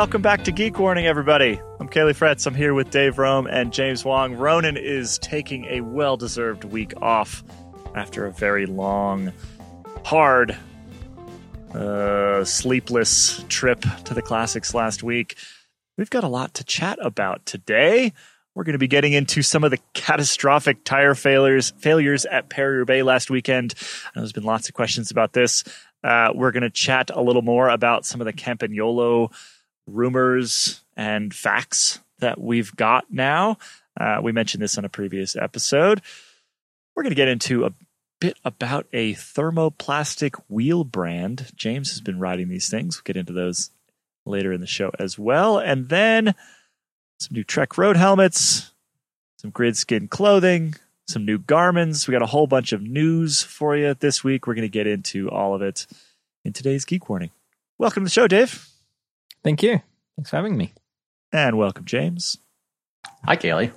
Welcome back to Geek Warning, everybody. I'm Kaylee Fretz. I'm here with Dave Rome and James Wong. Ronan is taking a well-deserved week off after a very long, hard, sleepless trip to the classics last week. We've got a lot to chat about today. We're going to be getting into some of the catastrophic tire failures at Paris-Roubaix last weekend. I know there's been lots of questions about this. We're going to chat a little more about some of the Campagnolo rumors and facts that we've got now. We mentioned this on a previous episode. We're going to get into a bit about a thermoplastic wheel brand. James has been riding these things. We'll get into those later in the show as well. And then some new Trek road helmets, some Gridskin clothing, some new Garmins. We got a whole bunch of news for you this week. We're going to get into all of it in today's Geek Warning. Welcome to the show, Dave. Thank you. Thanks for having me. And welcome, James. Hi, Kaylee.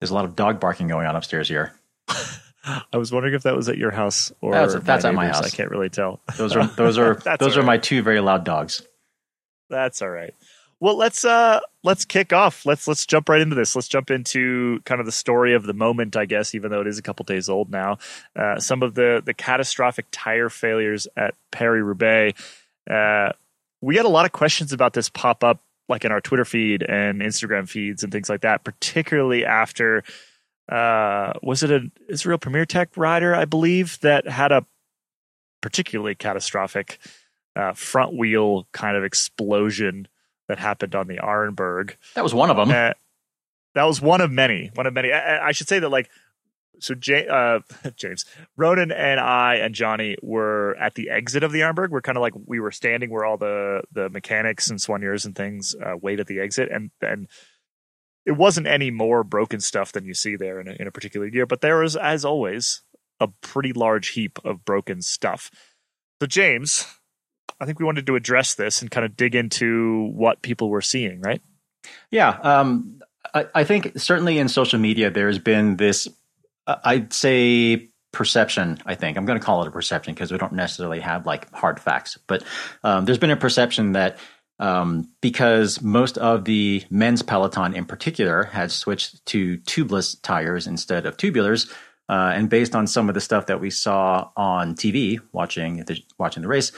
There's a lot of dog barking going on upstairs here. I was wondering if that was at your house or that's at my house. I can't really tell. Those are my two very loud dogs. That's all right. Well, let's kick off. Let's jump right into this. Let's jump into kind of the story of the moment, I guess, even though it is a couple days old now. Some of the catastrophic tire failures at Paris-Roubaix. We had a lot of questions about this pop up, like in our Twitter feed and Instagram feeds and things like that, particularly after was it an Israel Premier Tech rider, I believe, that had a particularly catastrophic front wheel kind of explosion that happened on the Arenberg. That was one of them. That was one of many. I should say that, like, so James, Ronan and I and Johnny were at the exit of the Arenberg. We're kind of like, we were standing where all the mechanics and soigneurs and things wait at the exit. And it wasn't any more broken stuff than you see there in a particular year. But there was, as always, a pretty large heap of broken stuff. So, James, I think we wanted to address this and kind of dig into what people were seeing, right? Yeah. I think certainly in social media, there's been this, I'd say, perception, I think. I'm going to call it a perception because we don't necessarily have like hard facts. But there's been a perception that because most of the men's peloton in particular has switched to tubeless tires instead of tubulars, and based on some of the stuff that we saw on TV watching the race,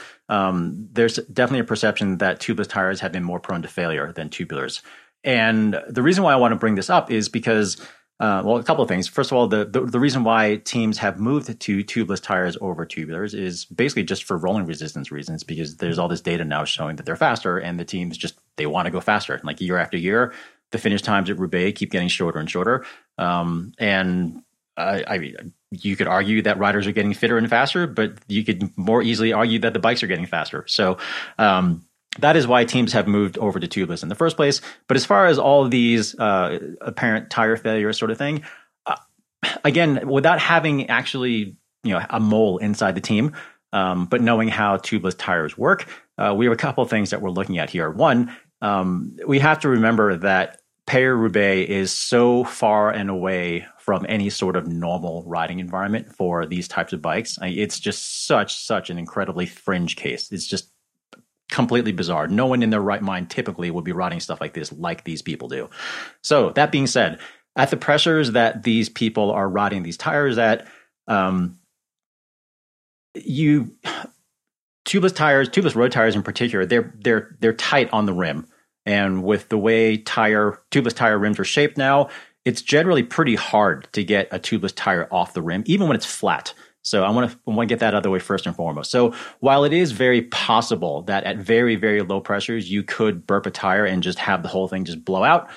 there's definitely a perception that tubeless tires have been more prone to failure than tubulars. And the reason why I want to bring this up is because, well, a couple of things. First of all, the reason why teams have moved to tubeless tires over tubulars is basically just for rolling resistance reasons, because there's all this data now showing that they're faster, and the teams just, they want to go faster. Like year after year, the finish times at Roubaix keep getting shorter and shorter. I mean, you could argue that riders are getting fitter and faster, but you could more easily argue that the bikes are getting faster. So that is why teams have moved over to tubeless in the first place. But as far as all these apparent tire failure sort of thing, again, without having actually, you know, a mole inside the team, but knowing how tubeless tires work, we have a couple of things that we're looking at here. One, we have to remember that Paris-Roubaix is so far and away from any sort of normal riding environment for these types of bikes. It's just such an incredibly fringe case. It's just completely bizarre. No one in their right mind typically would be riding stuff like this, like these people do. So that being said, at the pressures that these people are riding these tires at, tubeless road tires in particular, they're tight on the rim. And with the way tubeless tire rims are shaped now, it's generally pretty hard to get a tubeless tire off the rim, even when it's flat. So I want to get that out of the way first and foremost. So while it is very possible that at very, very low pressures, you could burp a tire and just have the whole thing just blow out,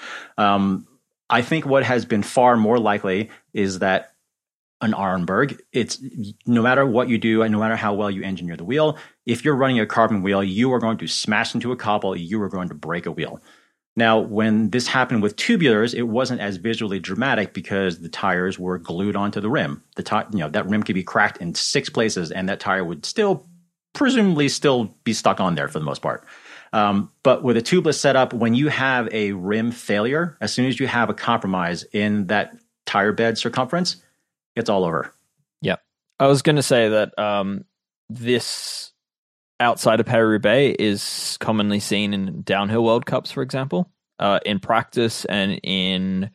I think what has been far more likely is that an Arenberg, it's no matter what you do and no matter how well you engineer the wheel, if you're running a carbon wheel, you are going to smash into a cobble, you are going to break a wheel. Now, when this happened with tubulars, it wasn't as visually dramatic because the tires were glued onto the rim. That rim could be cracked in 6 places and that tire would presumably still be stuck on there for the most part. But with a tubeless setup, when you have a rim failure, as soon as you have a compromise in that tire bed circumference, it's all over. Yeah. I was going to say that this outside of Paris-Roubaix is commonly seen in downhill World Cups, for example. In practice and in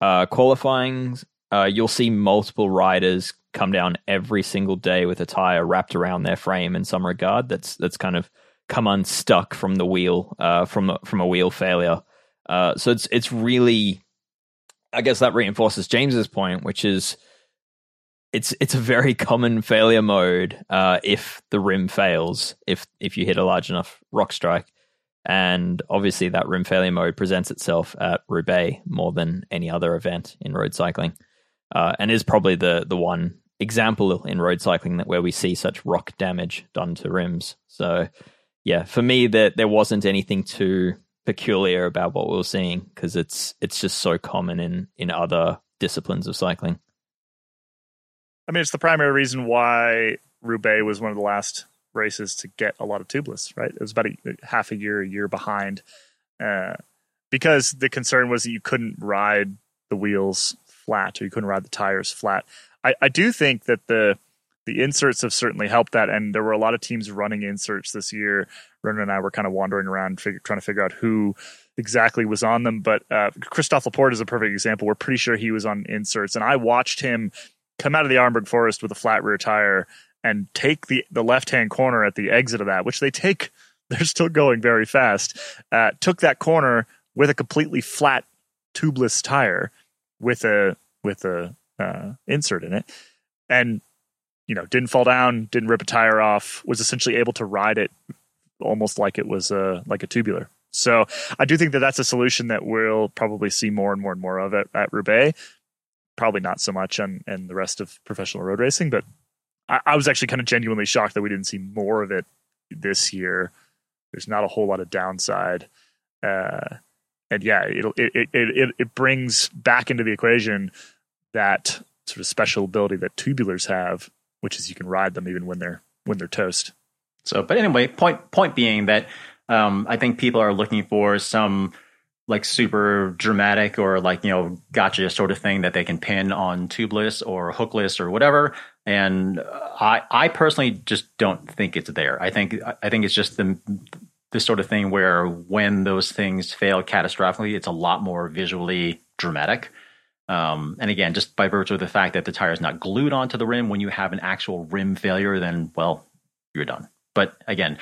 qualifying, you'll see multiple riders come down every single day with a tire wrapped around their frame in some regard. That's kind of come unstuck from the wheel, from a wheel failure. So it's really, I guess that reinforces James's point, which is it's a very common failure mode if the rim fails, if you hit a large enough rock strike. And obviously that rim failure mode presents itself at Roubaix more than any other event in road cycling, and is probably the one example in road cycling where we see such rock damage done to rims. So yeah, for me, there wasn't anything too peculiar about what we were seeing, because it's just so common in other disciplines of cycling. I mean, it's the primary reason why Roubaix was one of the last races to get a lot of tubeless, right? It was about a year behind, because the concern was that you couldn't ride the wheels flat, or you couldn't ride the tires flat. I do think that the inserts have certainly helped that, and there were a lot of teams running inserts this year. Ronan and I were kind of wandering around trying to figure out who exactly was on them, but Christophe Laporte is a perfect example. We're pretty sure he was on inserts, and I watched him come out of the Arenberg forest with a flat rear tire and take the left-hand corner at the exit of that, which they take. They're still going very fast. Took that corner with a completely flat tubeless tire with a insert in it, and didn't fall down, didn't rip a tire off, was essentially able to ride it almost like it was like a tubular. So I do think that that's a solution that we'll probably see more and more and more of at Roubaix. Probably not so much on the rest of professional road racing, but I was actually kind of genuinely shocked that we didn't see more of it this year. There's not a whole lot of downside. And yeah, it brings back into the equation that sort of special ability that tubulars have, which is you can ride them even when they're toast. So, but anyway, point being that I think people are looking for some like super dramatic or like, gotcha sort of thing that they can pin on tubeless or hookless or whatever. And I personally just don't think it's there. I think it's just this sort of thing where when those things fail catastrophically, it's a lot more visually dramatic. And again, just by virtue of the fact that the tire is not glued onto the rim, when you have an actual rim failure, then, well, you're done. But again,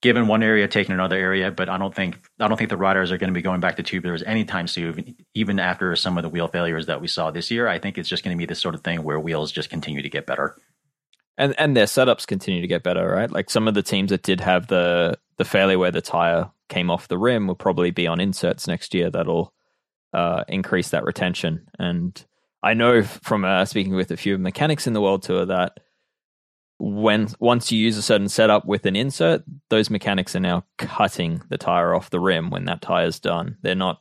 given one area, taking another area, but I don't think the riders are going to be going back to tubulars anytime soon, even after some of the wheel failures that we saw this year. I think it's just going to be this sort of thing where wheels just continue to get better. And their setups continue to get better, right? Like some of the teams that did have the failure where the tire came off the rim will probably be on inserts next year. That'll increase that retention. And I know from speaking with a few mechanics in the World Tour that once you use a certain setup with an insert, those mechanics are now cutting the tire off the rim when that tire's done. They're not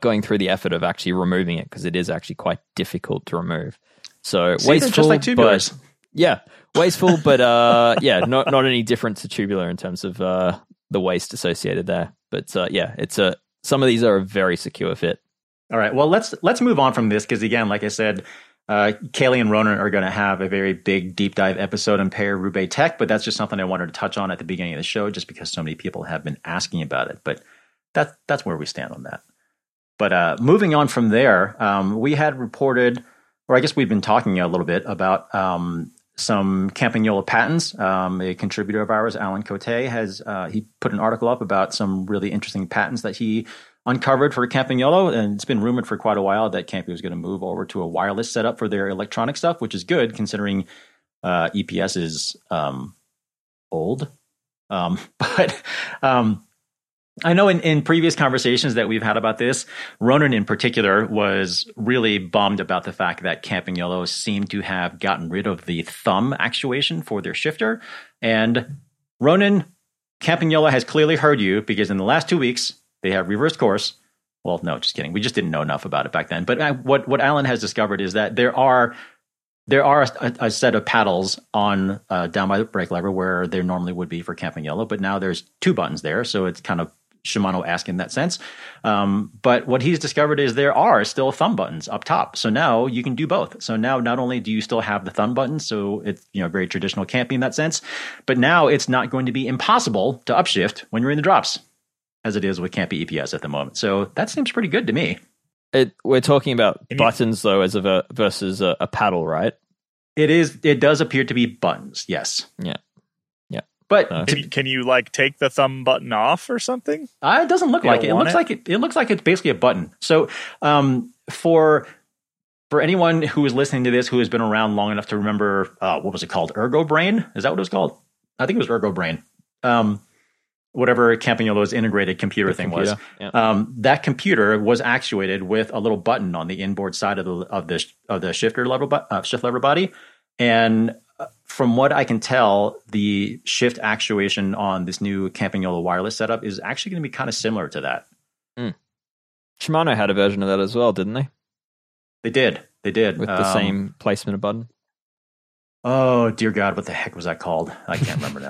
going through the effort of actually removing it, because it is actually quite difficult to remove. So wasteful, just like tubulars. Not any different to tubular in terms of the waste associated there. But it's some of these are a very secure fit. All right, well let's move on from this, because again, like I said. Kaylee and Ronan are going to have a very big deep dive episode on Paris-Roubaix Tech, but that's just something I wanted to touch on at the beginning of the show, just because so many people have been asking about it. But that's where we stand on that. But moving on from there, we had reported, or I guess we've been talking a little bit about some Campagnolo patents. A contributor of ours, Alan Cote, he put an article up about some really interesting patents that he uncovered for Campagnolo, and it's been rumored for quite a while that Campy was going to move over to a wireless setup for their electronic stuff, which is good considering EPS is old. But I know in previous conversations that we've had about this, Ronan in particular was really bummed about the fact that Campagnolo seemed to have gotten rid of the thumb actuation for their shifter. And Ronan, Campagnolo has clearly heard you, because in the last 2 weeks, they have reversed course. Well, no, just kidding. We just didn't know enough about it back then. But what Alan has discovered is that there are a set of paddles on down by the brake lever where there normally would be for Campagnolo, but now there's two buttons there, so it's kind of Shimano-esque in that sense. But what he's discovered is there are still thumb buttons up top. So now you can do both. So now not only do you still have the thumb button, so it's, you know, very traditional camping in that sense, but now it's not going to be impossible to upshift when you're in the drops, as it is with Campy EPS at the moment. So that seems pretty good to me. We're talking about buttons though, as versus a paddle, right? It is. It does appear to be buttons. Yes. Yeah. Yeah. But can you like take the thumb button off or something? It doesn't look like it. It looks like it's basically a button. So for anyone who is listening to this who has been around long enough to remember, what was it called? Ergo Brain? Is that what it was called? I think it was Ergo Brain. Whatever Campagnolo's integrated computer thing was. Yeah. That computer was actuated with a little button on the inboard side of the shift lever body. And from what I can tell, the shift actuation on this new Campagnolo wireless setup is actually going to be kind of similar to that. Mm. Shimano had a version of that as well, didn't they? They did. With the same placement of button. Oh, dear God, what the heck was that called? I can't remember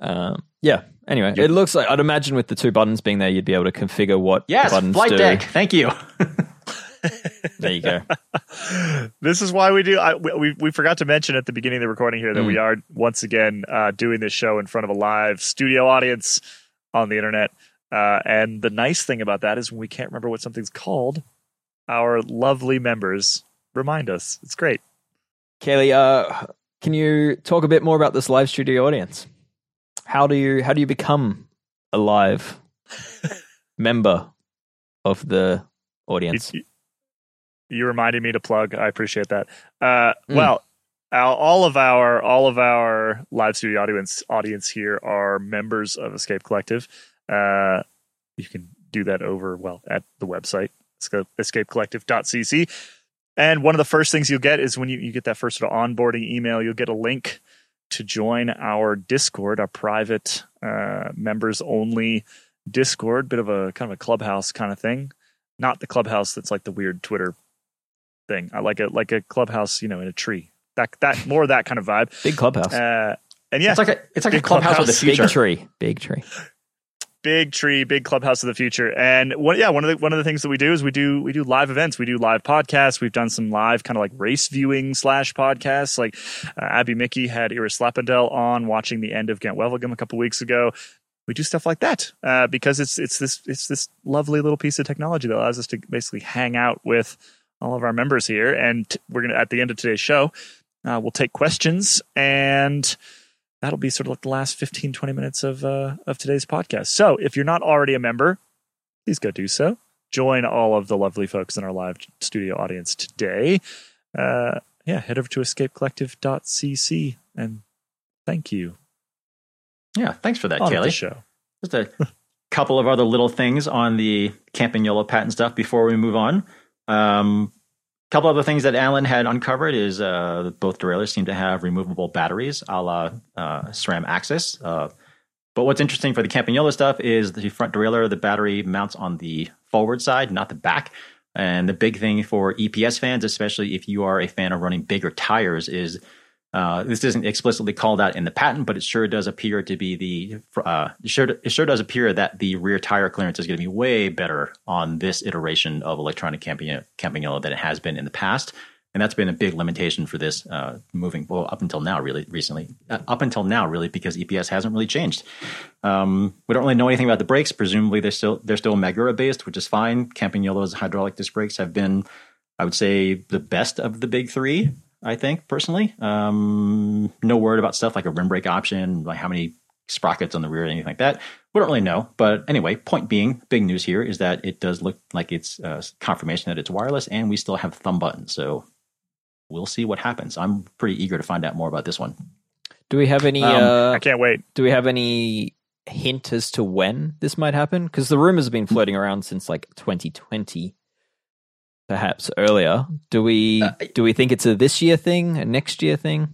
now. Anyway, It looks like, I'd imagine with the two buttons being there, you'd be able to configure what the buttons do. Yes, flight deck. Thank you. There you go. This is why we do. We forgot to mention at the beginning of the recording here that we are once again doing this show in front of a live studio audience on the internet. And the nice thing about that is when we can't remember what something's called, our lovely members remind us. It's great. Kaylee, can you talk a bit more about this live studio audience? How do you become a live member of the audience? You reminded me to plug. I appreciate that. Well, all of our live studio audience here are members of Escape Collective. You can do that at the website escapecollective.cc. And one of the first things you'll get is when you get that first sort of onboarding email, you'll get a link to join our Discord, our private members only Discord, bit of a kind of a clubhouse kind of thing. Not the clubhouse that's like the weird Twitter thing. I like a clubhouse, in a tree. That more of that kind of vibe. Big clubhouse. And yeah, it's like a clubhouse of the future. Big tree. Big tree, big clubhouse of the future. And one of the things that we do is we do live events. We do live podcasts. We've done some live kind of like race viewing /podcasts. Like Abby Mickey had Iris Lappendel on watching the end of Gent Wevelgem a couple weeks ago. We do stuff like that because it's this lovely little piece of technology that allows us to basically hang out with all of our members here. And we're gonna, at the end of today's show, we'll take questions, and that'll be sort of like the last 15, 20 minutes of today's podcast. So if you're not already a member, please go do so. Join all of the lovely folks in our live studio audience today. Head over to escapecollective.cc and thank you. Yeah, thanks for that, Kaylee. Show. Just a couple of other little things on the Campagnolo patent stuff before we move on. Couple other things that Alan had uncovered is both derailleurs seem to have removable batteries a la SRAM Axis. But what's interesting for the Campagnolo stuff is the front derailleur, the battery mounts on the forward side, not the back. And the big thing for EPS fans, especially if you are a fan of running bigger tires, is this isn't explicitly called out in the patent, but it sure does appear to be that the rear tire clearance is going to be way better on this iteration of electronic Campagnolo than it has been in the past, and that's been a big limitation for this up until now, really, because EPS hasn't really changed. We don't really know anything about the brakes. Presumably, they're still Magura based, which is fine. Campagnolo's hydraulic disc brakes have been, I would say, the best of the big three. I think personally, no word about stuff like a rim brake option, like how many sprockets on the rear, anything like that. We don't really know. But anyway, point being, big news here is that it does look like it's confirmation that it's wireless, and we still have thumb buttons. So we'll see what happens. I'm pretty eager to find out more about this one. Do we have any? I can't wait. Do we have any hint as to when this might happen? Because the rumors have been floating around since like 2020. Perhaps earlier. Do we think it's a this year thing, a next year thing?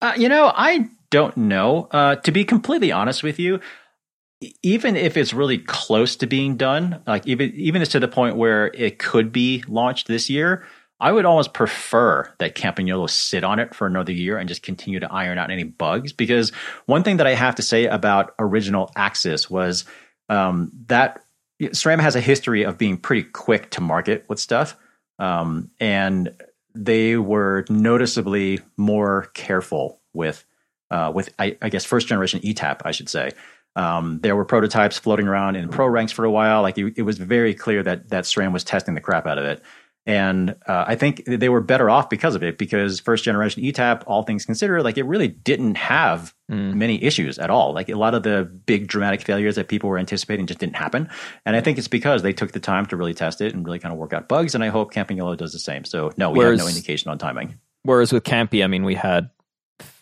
I don't know. To be completely honest with you, even if it's really close to being done, like even it's to the point where it could be launched this year, I would almost prefer that Campagnolo sit on it for another year and just continue to iron out any bugs, because one thing that I have to say about original Axis was that SRAM has a history of being pretty quick to market with stuff, and they were noticeably more careful with, I guess, first generation ETAP, I should say. There were prototypes floating around in pro ranks for a while. Like it was very clear that SRAM was testing the crap out of it. And I think they were better off because of it, because first generation ETAP, all things considered, like it really didn't have many issues at all. Like a lot of the big dramatic failures that people were anticipating just didn't happen. And I think it's because they took the time to really test it and really kind of work out bugs. And I hope Campagnolo does the same. So no, we had no indication on timing. Whereas with Campy, I mean, we had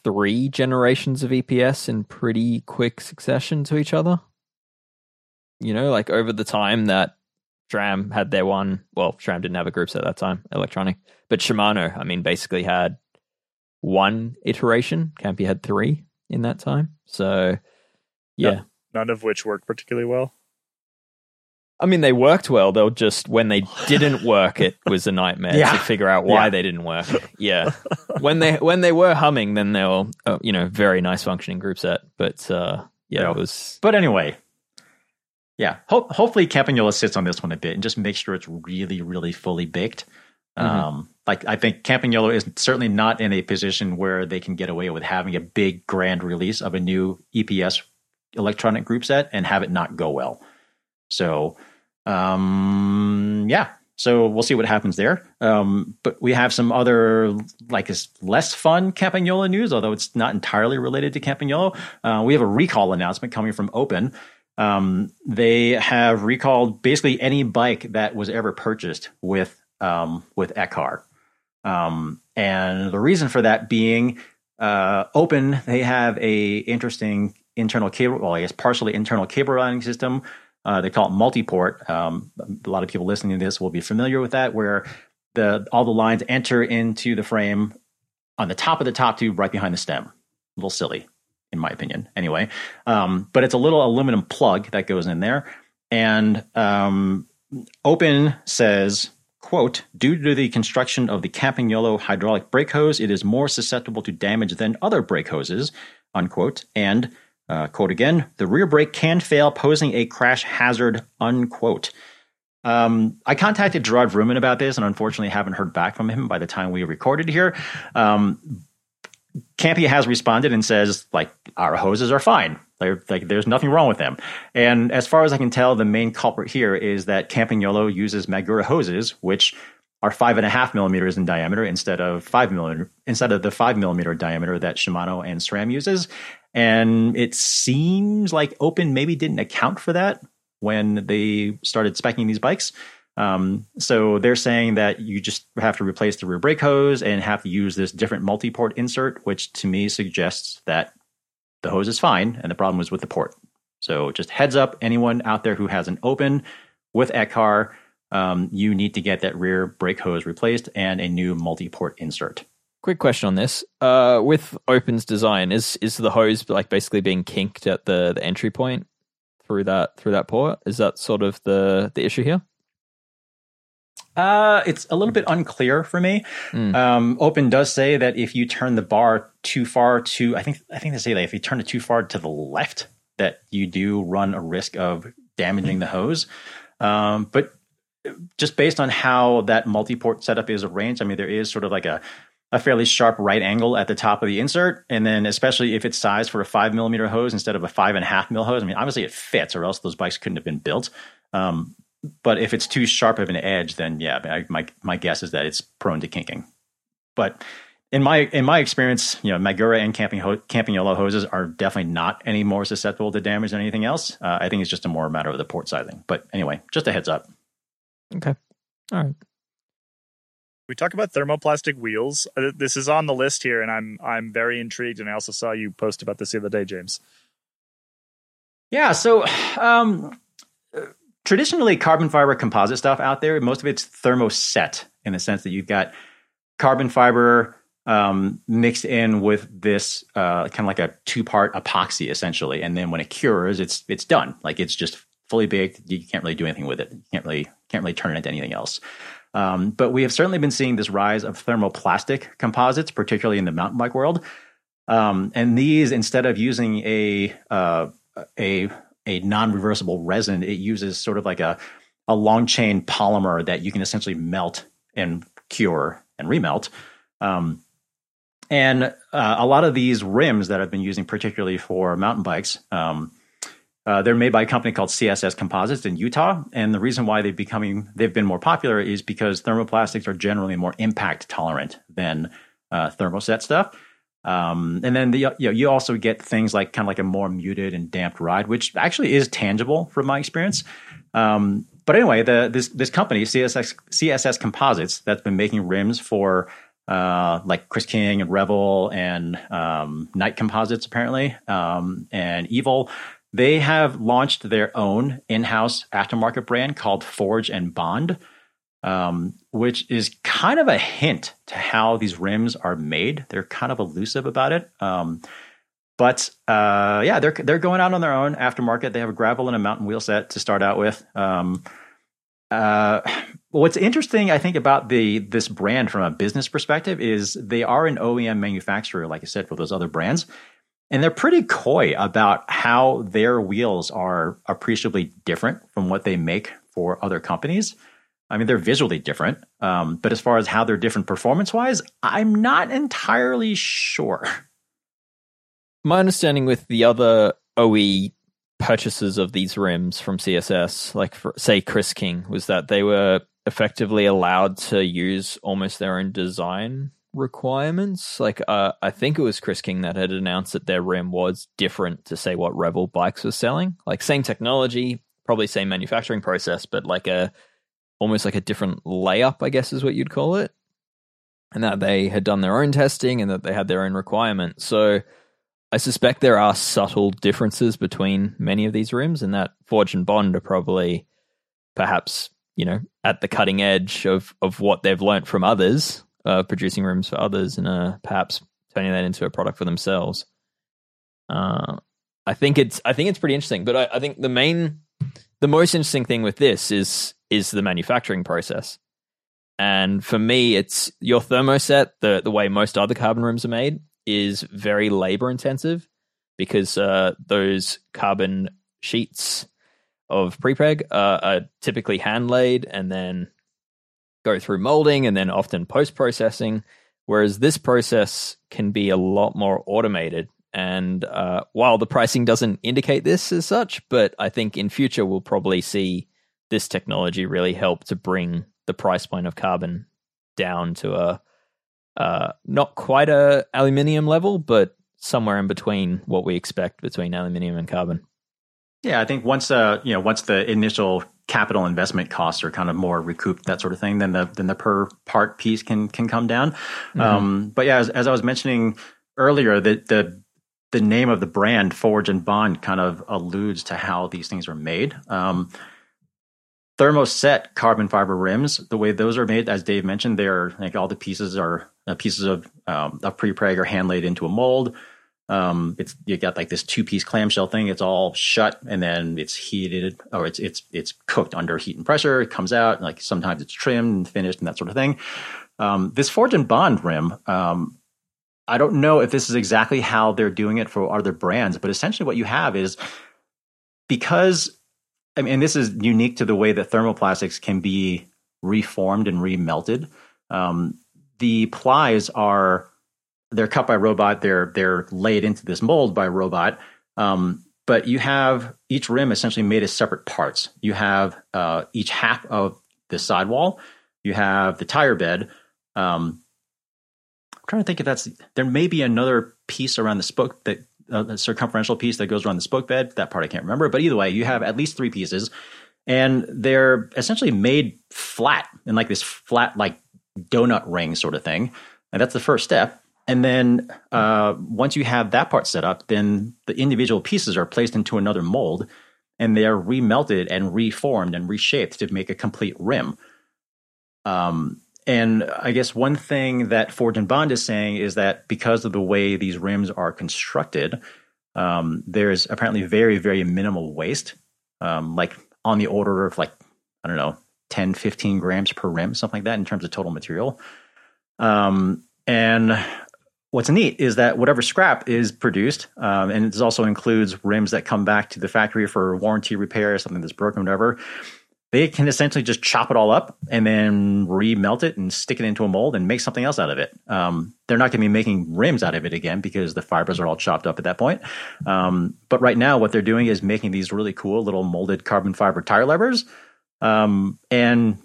3 generations of EPS in pretty quick succession to each other. You know, like over the time that SRAM had their one, well, SRAM didn't have a group set at that time, Electronic, but Shimano, I mean, basically had 1 iteration. Campy had 3 in that time. So, yeah. None of which worked particularly well. I mean, they worked well. They'll just, when they didn't work, it was a nightmare to figure out why they didn't work. Yeah. When they were humming, then they were, very nice functioning group set. But, it was... But anyway... Yeah, hopefully Campagnolo sits on this one a bit and just make sure it's really, really fully baked. I think Campagnolo is certainly not in a position where they can get away with having a big grand release of a new EPS electronic group set and have it not go well. So, so we'll see what happens there. But we have some other, less fun Campagnolo news, although it's not entirely related to Campagnolo. We have a recall announcement coming from Open. They have recalled basically any bike that was ever purchased with Ekar. And the reason for that being, Open, they have a interesting internal cable, well, I guess partially internal cable routing system. They call it multiport. A lot of people listening to this will be familiar with that, where all the lines enter into the frame on the top of the top tube, right behind the stem. A little silly, in my opinion, anyway. But it's a little aluminum plug that goes in there. And Open says, quote, due to the construction of the Campagnolo hydraulic brake hose, it is more susceptible to damage than other brake hoses, unquote. And, quote again, the rear brake can fail, posing a crash hazard, unquote. I contacted Gerard Ruman about this and unfortunately haven't heard back from him by the time we recorded here. Campy has responded and says, our hoses are fine. There's nothing wrong with them. And as far as I can tell, the main culprit here is that Campagnolo uses Magura hoses, which are 5.5 millimeters in diameter instead of the 5 millimeter diameter that Shimano and SRAM uses. And it seems like Open maybe didn't account for that when they started speccing these bikes. So they're saying that you just have to replace the rear brake hose and have to use this different multi-port insert, which to me suggests that the hose is fine and the problem was with the port. So just heads up, anyone out there who has an Open with Ekar, you need to get that rear brake hose replaced and a new multi-port insert. Quick question on this. With Open's design, is the hose basically being kinked at the entry point through that port? Is that sort of the issue here? It's a little bit unclear for me. Open does say that if you turn the bar too far to, I think they say that if you turn it too far to the left, that you do run a risk of damaging the hose. But just based on how that multi-port setup is arranged, I mean, there is sort of a fairly sharp right angle at the top of the insert. And then especially if it's sized for a 5 millimeter hose instead of a 5.5 mil hose, I mean, obviously it fits or else those bikes couldn't have been built. But if it's too sharp of an edge, then my guess is that it's prone to kinking. But in my experience, Magura and Campagnolo hoses are definitely not any more susceptible to damage than anything else. I think it's just a matter of the port sizing. But anyway, just a heads up. Okay. All right. We talk about thermoplastic wheels. This is on the list here, and I'm very intrigued. And I also saw you post about this the other day, James. Yeah. So. Traditionally, carbon fiber composite stuff out there, most of it's thermoset in the sense that you've got carbon fiber mixed in with this kind of like a 2-part epoxy, essentially. And then when it cures, it's done. It's just fully baked. You can't really do anything with it. You can't really turn it into anything else. But we have certainly been seeing this rise of thermoplastic composites, particularly in the mountain bike world. And these, instead of using a non-reversible resin, it uses sort of like a long chain polymer that you can essentially melt and cure and remelt. A lot of these rims that I've been using, particularly for mountain bikes, they're made by a company called CSS Composites in Utah. And the reason why they've been more popular is because thermoplastics are generally more impact tolerant than thermoset stuff. And then you also get things like kind of like a more muted and damped ride, which actually is tangible from my experience. But anyway, this company, CSS Composites, that's been making rims for like Chris King and Revel and Night Composites apparently, and Evil. They have launched their own in-house aftermarket brand called Forge and Bond, which is kind of a hint to how these rims are made. They're kind of elusive about it. They're going out on their own aftermarket. They have a gravel and a mountain wheel set to start out with. What's interesting, I think, about this brand from a business perspective is they are an OEM manufacturer, like I said, for those other brands. And they're pretty coy about how their wheels are appreciably different from what they make for other companies. I mean, they're visually different, but as far as how they're different performance-wise, I'm not entirely sure. My understanding with the other OE purchases of these rims from CSS, like for, say Chris King, was that they were effectively allowed to use almost their own design requirements. Like I think it was Chris King that had announced that their rim was different to say what Revel bikes was selling. Like same technology, probably same manufacturing process, but like almost like a different layup, I guess is what you'd call it. And that they had done their own testing and that they had their own requirements. So I suspect there are subtle differences between many of these rims, and that Forge and Bond are probably perhaps, at the cutting edge of what they've learned from others, producing rims for others and perhaps turning that into a product for themselves. I think it's pretty interesting, but I think the most interesting thing with this is the manufacturing process. And for me, it's your thermoset, the way most other carbon rims are made, is very labor intensive because those carbon sheets of prepreg are typically hand laid and then go through molding and then often post-processing, whereas this process can be a lot more automated. And while the pricing doesn't indicate this as such, but I think in future we'll probably see this technology really help to bring the price point of carbon down to a not quite a aluminium level, but somewhere in between what we expect between aluminium and carbon. Yeah, I think once the initial capital investment costs are kind of more recouped, that sort of thing, then the per part piece can come down. Mm-hmm. But yeah, as I was mentioning earlier, the name of the brand, Forge and Bond, kind of alludes to how these things are made. Thermoset carbon fiber rims, the way those are made, as Dave mentioned, they're like all the pieces are pieces of prepreg or hand laid into a mold. You got like this 2-piece clamshell thing. It's all shut and then it's heated, or it's cooked under heat and pressure. It comes out, and like sometimes it's trimmed and finished and that sort of thing. This Forge and Bond rim, I don't know if this is exactly how they're doing it for other brands, but essentially what you have is, because I mean, this is unique to the way that thermoplastics can be reformed and remelted. The plies they're cut by robot. They're laid into this mold by robot. But you have each rim essentially made as separate parts. You have each half of the sidewall. You have the tire bed. I'm trying to think if there may be another piece around the spoke that. A circumferential piece that goes around the spoke bed. That part I can't remember, but either way, you have at least 3 pieces, and they're essentially made flat in like this flat, like donut ring sort of thing. And that's the first step. And then once you have that part set up, then the individual pieces are placed into another mold, and they are remelted and reformed and reshaped to make a complete rim. And I guess one thing that Forge and Bond is saying is that because of the way these rims are constructed, there's apparently very, very minimal waste, like on the order of like, I don't know, 10, 15 grams per rim, something like that in terms of total material. And what's neat is that whatever scrap is produced, and it also includes rims that come back to the factory for warranty repair, something that's broken, whatever, they can essentially just chop it all up and then remelt it and stick it into a mold and make something else out of it. They're not going to be making rims out of it again because the fibers are all chopped up at that point. But right now what they're doing is making these really cool little molded carbon fiber tire levers. And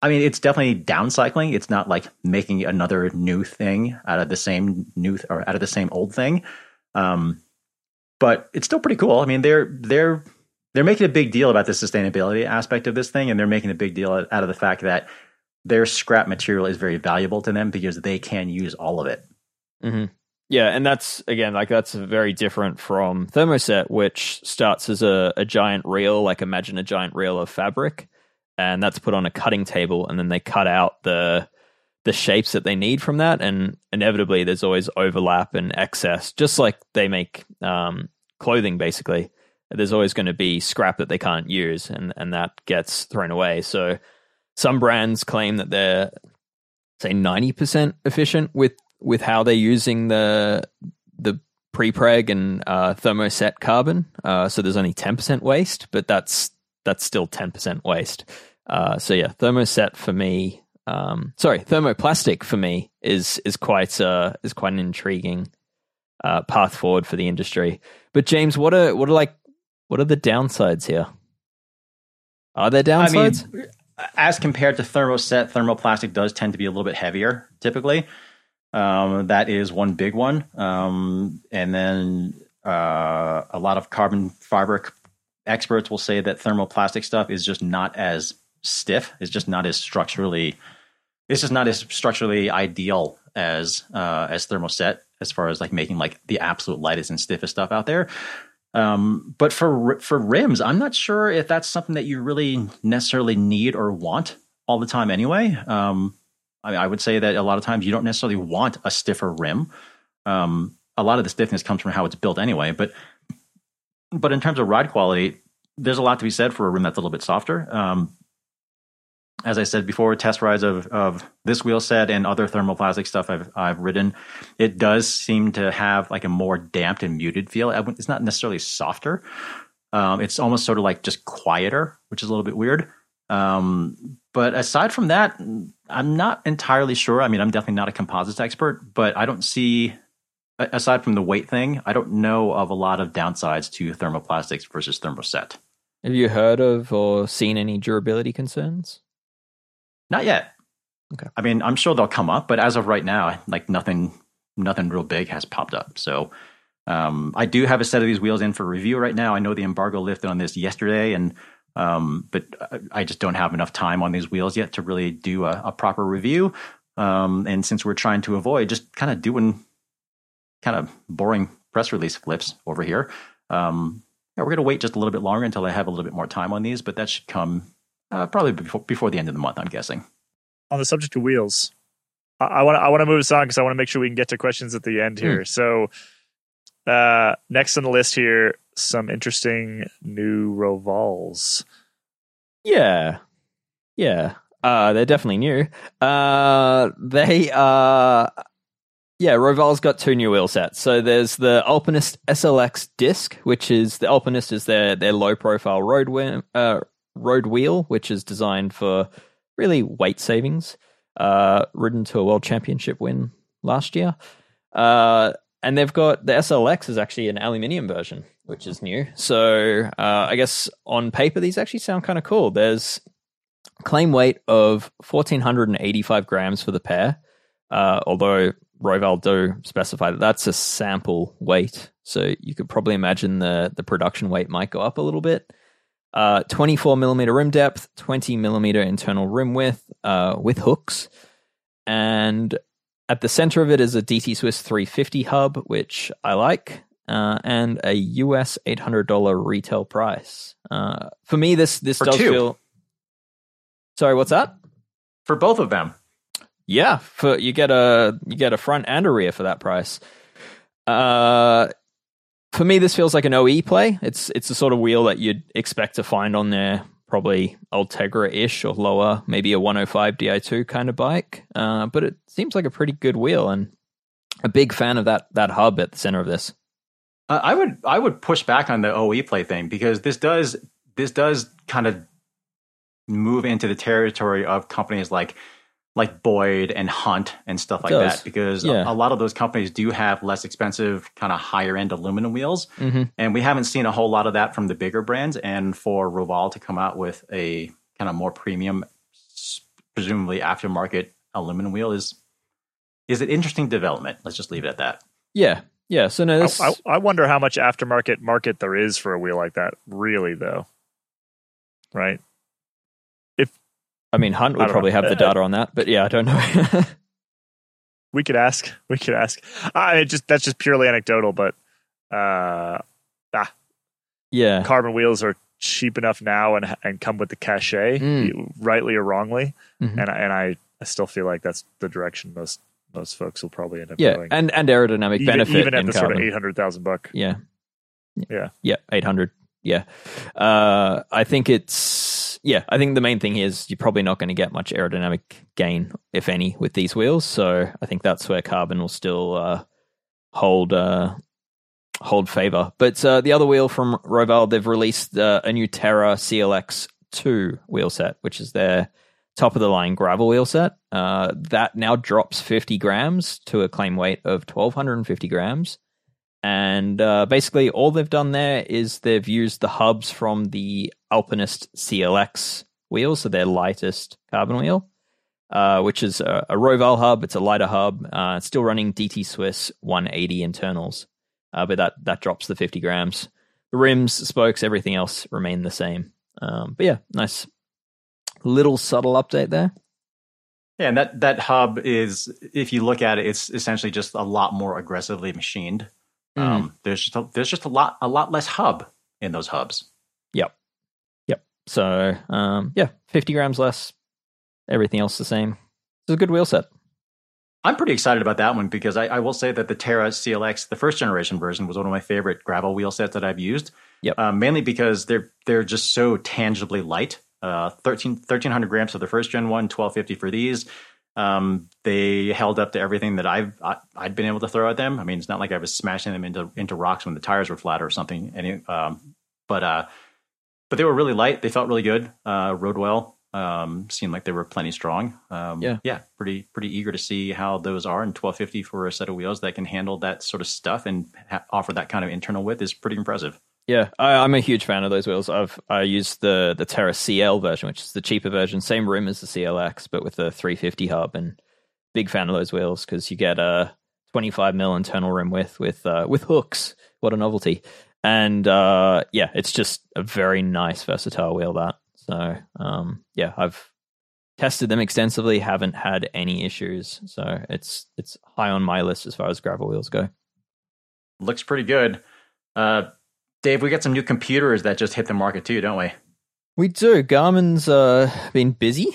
I mean, it's definitely downcycling. It's not like making another new thing out of the same new or out of the same old thing. But it's still pretty cool. I mean, they're making a big deal about the sustainability aspect of this thing, and they're making a big deal out of the fact that their scrap material is very valuable to them because they can use all of it. Mm-hmm. Yeah, and that's, again, like that's very different from Thermoset, which starts as a giant reel, like imagine a giant reel of fabric, and that's put on a cutting table, and then they cut out the shapes that they need from that, and inevitably there's always overlap and excess, just like they make clothing, basically. There's always going to be scrap that they can't use, and that gets thrown away. So some brands claim that they're, say, 90% efficient with how they're using the prepreg and thermoset carbon. So there's only 10% waste, but that's still 10% waste. So yeah, thermoset for me, thermoplastic for me is quite an intriguing path forward for the industry. But James, what are the downsides here? Are there downsides? I mean, as compared to thermoset, thermoplastic does tend to be a little bit heavier, typically. That is one big one. And then a lot of carbon fiber experts will say that thermoplastic stuff is just not as stiff. It's just not as structurally ideal as thermoset, as far as like making like the absolute lightest and stiffest stuff out there. But for rims, I'm not sure if that's something that you really necessarily need or want all the time anyway. I would say that a lot of times you don't necessarily want a stiffer rim. A lot of the stiffness comes from how it's built anyway, but in terms of ride quality, there's a lot to be said for a rim that's a little bit softer. As I said before, test rides of this wheel set and other thermoplastic stuff I've ridden, it does seem to have like a more damped and muted feel. It's not necessarily softer. It's almost sort of like just quieter, which is a little bit weird. But aside from that, I'm not entirely sure. I mean, I'm definitely not a composites expert, but I don't see, aside from the weight thing, I don't know of a lot of downsides to thermoplastics versus thermoset. Have you heard of or seen any durability concerns? Not yet. Okay. I mean, I'm sure they'll come up, but as of right now, like nothing real big has popped up. So I do have a set of these wheels in for review right now. I know the embargo lifted on this yesterday, and but I just don't have enough time on these wheels yet to really do a proper review. And since we're trying to avoid just kind of doing kind of boring press release flips over here, we're going to wait just a little bit longer until I have a little bit more time on these, but that should come probably before the end of the month, I'm guessing. On the subject of wheels, I want to move us on because I want to make sure we can get to questions at the end here. So next on the list here, some interesting new Rovals. Yeah. They're definitely new. Roval's got two new wheel sets. So there's the Alpinist SLX disc, which is the Alpinist is their low profile road wheel, which is designed for really weight savings, ridden to a world championship win last year. And they've got the SLX is actually an aluminium version, which is new. So I guess on paper, these actually sound kind of cool. There's claim weight of 1,485 grams for the pair, although Roval do specify that that's a sample weight. So you could probably imagine the production weight might go up a little bit. 24 millimeter rim depth, 20 millimeter internal rim width with hooks, and at the center of it is a DT Swiss 350 hub, which I like, and a US $800 retail price. For me, this does feel. Sorry, what's that? For both of them, yeah. For you get a front and a rear for that price. For me, this feels like an OE play. It's the sort of wheel that you'd expect to find on their probably Ultegra-ish or lower, maybe a 105 Di2 kind of bike. But it seems like a pretty good wheel, and a big fan of that hub at the center of this. I would push back on the OE play thing, because this does kind of move into the territory of companies like Boyd and Hunt and stuff like that, because a lot of those companies do have less expensive, kind of higher end aluminum wheels. Mm-hmm. And we haven't seen a whole lot of that from the bigger brands, and for Roval to come out with a kind of more premium, presumably aftermarket aluminum wheel is an interesting development. Let's just leave it at that. Yeah. Yeah. So no, I wonder how much aftermarket market there is for a wheel like that, really, though. Right. I mean, Hunt would probably have the data on that, but yeah, I don't know. We could ask. That's just purely anecdotal, but yeah, carbon wheels are cheap enough now and come with the cachet, rightly or wrongly, and I still feel like that's the direction most folks will probably end up going. Yeah, and aerodynamic benefit even at the sort of $800,000. Yeah, 800. Yeah, I think the main thing is you're probably not going to get much aerodynamic gain, if any, with these wheels. So I think that's where carbon will still hold favor. But the other wheel from Roval, they've released a new Terra CLX2 wheel set, which is their top-of-the-line gravel wheel set. That now drops 50 grams to a claim weight of 1,250 grams. And basically all they've done there is they've used the hubs from the Alpinist CLX wheel, so their lightest carbon wheel, which is a Roval hub. It's a lighter hub. It's still running DT Swiss 180 internals, but that drops the 50 grams. The rims, spokes, everything else remain the same. But yeah, nice little subtle update there. Yeah, and that hub is, if you look at it, it's essentially just a lot more aggressively machined. There's just a lot less hub in those hubs. Yep. So, 50 grams less, everything else the same. It's a good wheel set. I'm pretty excited about that one, because I will say that the Terra CLX, the first generation version, was one of my favorite gravel wheel sets that I've used. Yep. Mainly because they're just so tangibly light. 1,300 grams for the first gen one, 1,250 for these. They held up to everything that I'd been able to throw at them. I mean, it's not like I was smashing them into rocks when the tires were flat or something. And but they were really light. They felt really good. Rode well. Seemed like they were plenty strong. Pretty eager to see how those are. And 1,250 for a set of wheels that can handle that sort of stuff and offer that kind of internal width is pretty impressive. Yeah, I'm a huge fan of those wheels. I used the Terra CL version, which is the cheaper version, same rim as the CLX, but with the 350 hub. And big fan of those wheels because you get a 25 mil internal rim width with hooks. What a novelty! And it's just a very nice, versatile wheel. That I've tested them extensively, haven't had any issues. So it's high on my list as far as gravel wheels go. Looks pretty good. Dave, we got some new computers that just hit the market too, don't we? We do. Garmin's been busy.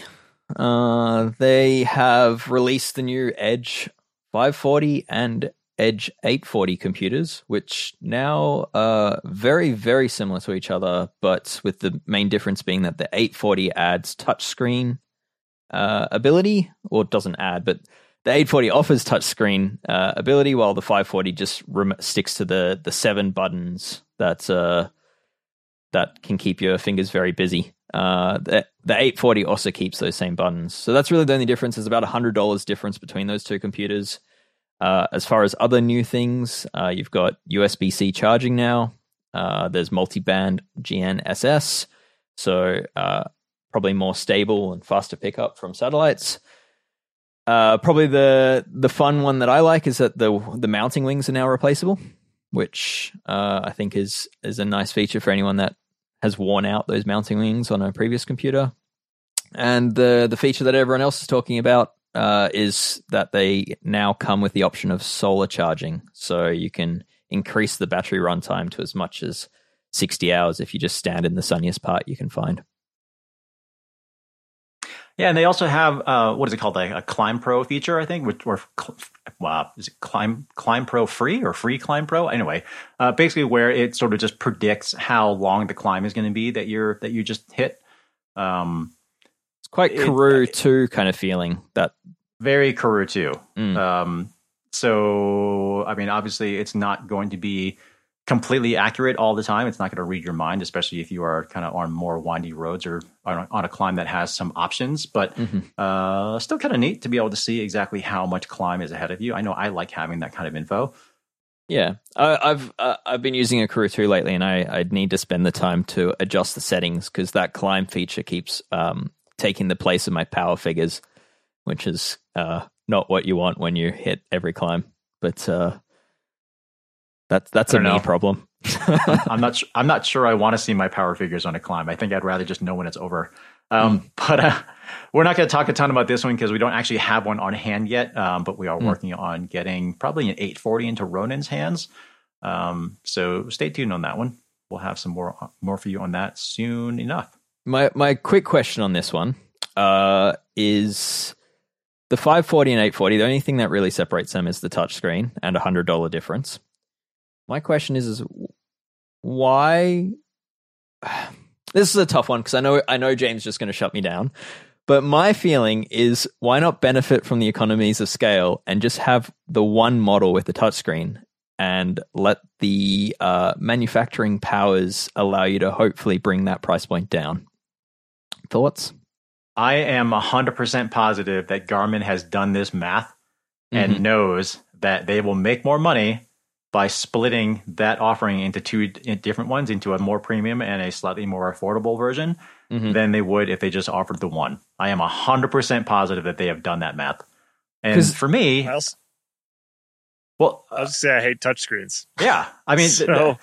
They have released the new Edge 540 and Edge 840 computers, which now are very, very similar to each other, but with the main difference being that the 840 adds touchscreen ability, or doesn't add, but the 840 offers touchscreen ability, while the 540 just sticks to the seven buttons that can keep your fingers very busy. The 840 also keeps those same buttons. So that's really the only difference. There's about $100 difference between those two computers. As far as other new things, you've got USB-C charging now. There's multi-band GNSS, so probably more stable and faster pickup from satellites. Probably the fun one that I like is that the mounting wings are now replaceable, which I think is a nice feature for anyone that has worn out those mounting wings on a previous computer. And the feature that everyone else is talking about is that they now come with the option of solar charging. So you can increase the battery runtime to as much as 60 hours if you just stand in the sunniest part you can find. Yeah, and they also have what is it called, a Climb Pro feature, I think, is it Climb Pro free or free Climb Pro? Anyway, basically where it sort of just predicts how long the climb is going to be that you just hit. It's quite Karoo 2 kind of feeling. That very Karoo 2. Mm. So, I mean, obviously it's not going to be completely accurate all the time. It's not going to read your mind, especially if you are kind of on more windy roads or on a climb that has some options, but still kind of neat to be able to see exactly how much climb is ahead of you. I know I like having that kind of info. Yeah, I've been using a Karoo 2 lately, and I need to spend the time to adjust the settings because that climb feature keeps taking the place of my power figures, which is not what you want when you hit every climb. But that's a me problem. I'm not sure I want to see my power figures on a climb. I think I'd rather just know when it's over. But we're not going to talk a ton about this one because we don't actually have one on hand yet, but we are working on getting probably an 840 into Ronan's hands. So stay tuned on that one. We'll have some more for you on that soon enough. My quick question on this one is the 540 and 840, the only thing that really separates them is the touchscreen and $100 difference. My question is why... This is a tough one because I know James is just going to shut me down. But my feeling is, why not benefit from the economies of scale and just have the one model with the touchscreen and let the manufacturing powers allow you to hopefully bring that price point down? Thoughts? I am 100% positive that Garmin has done this math and knows that they will make more money by splitting that offering into two different ones, into a more premium and a slightly more affordable version than they would if they just offered the one. I am 100% positive that they have done that math. And for me, I'll just say I hate touchscreens. Yeah, I mean, so.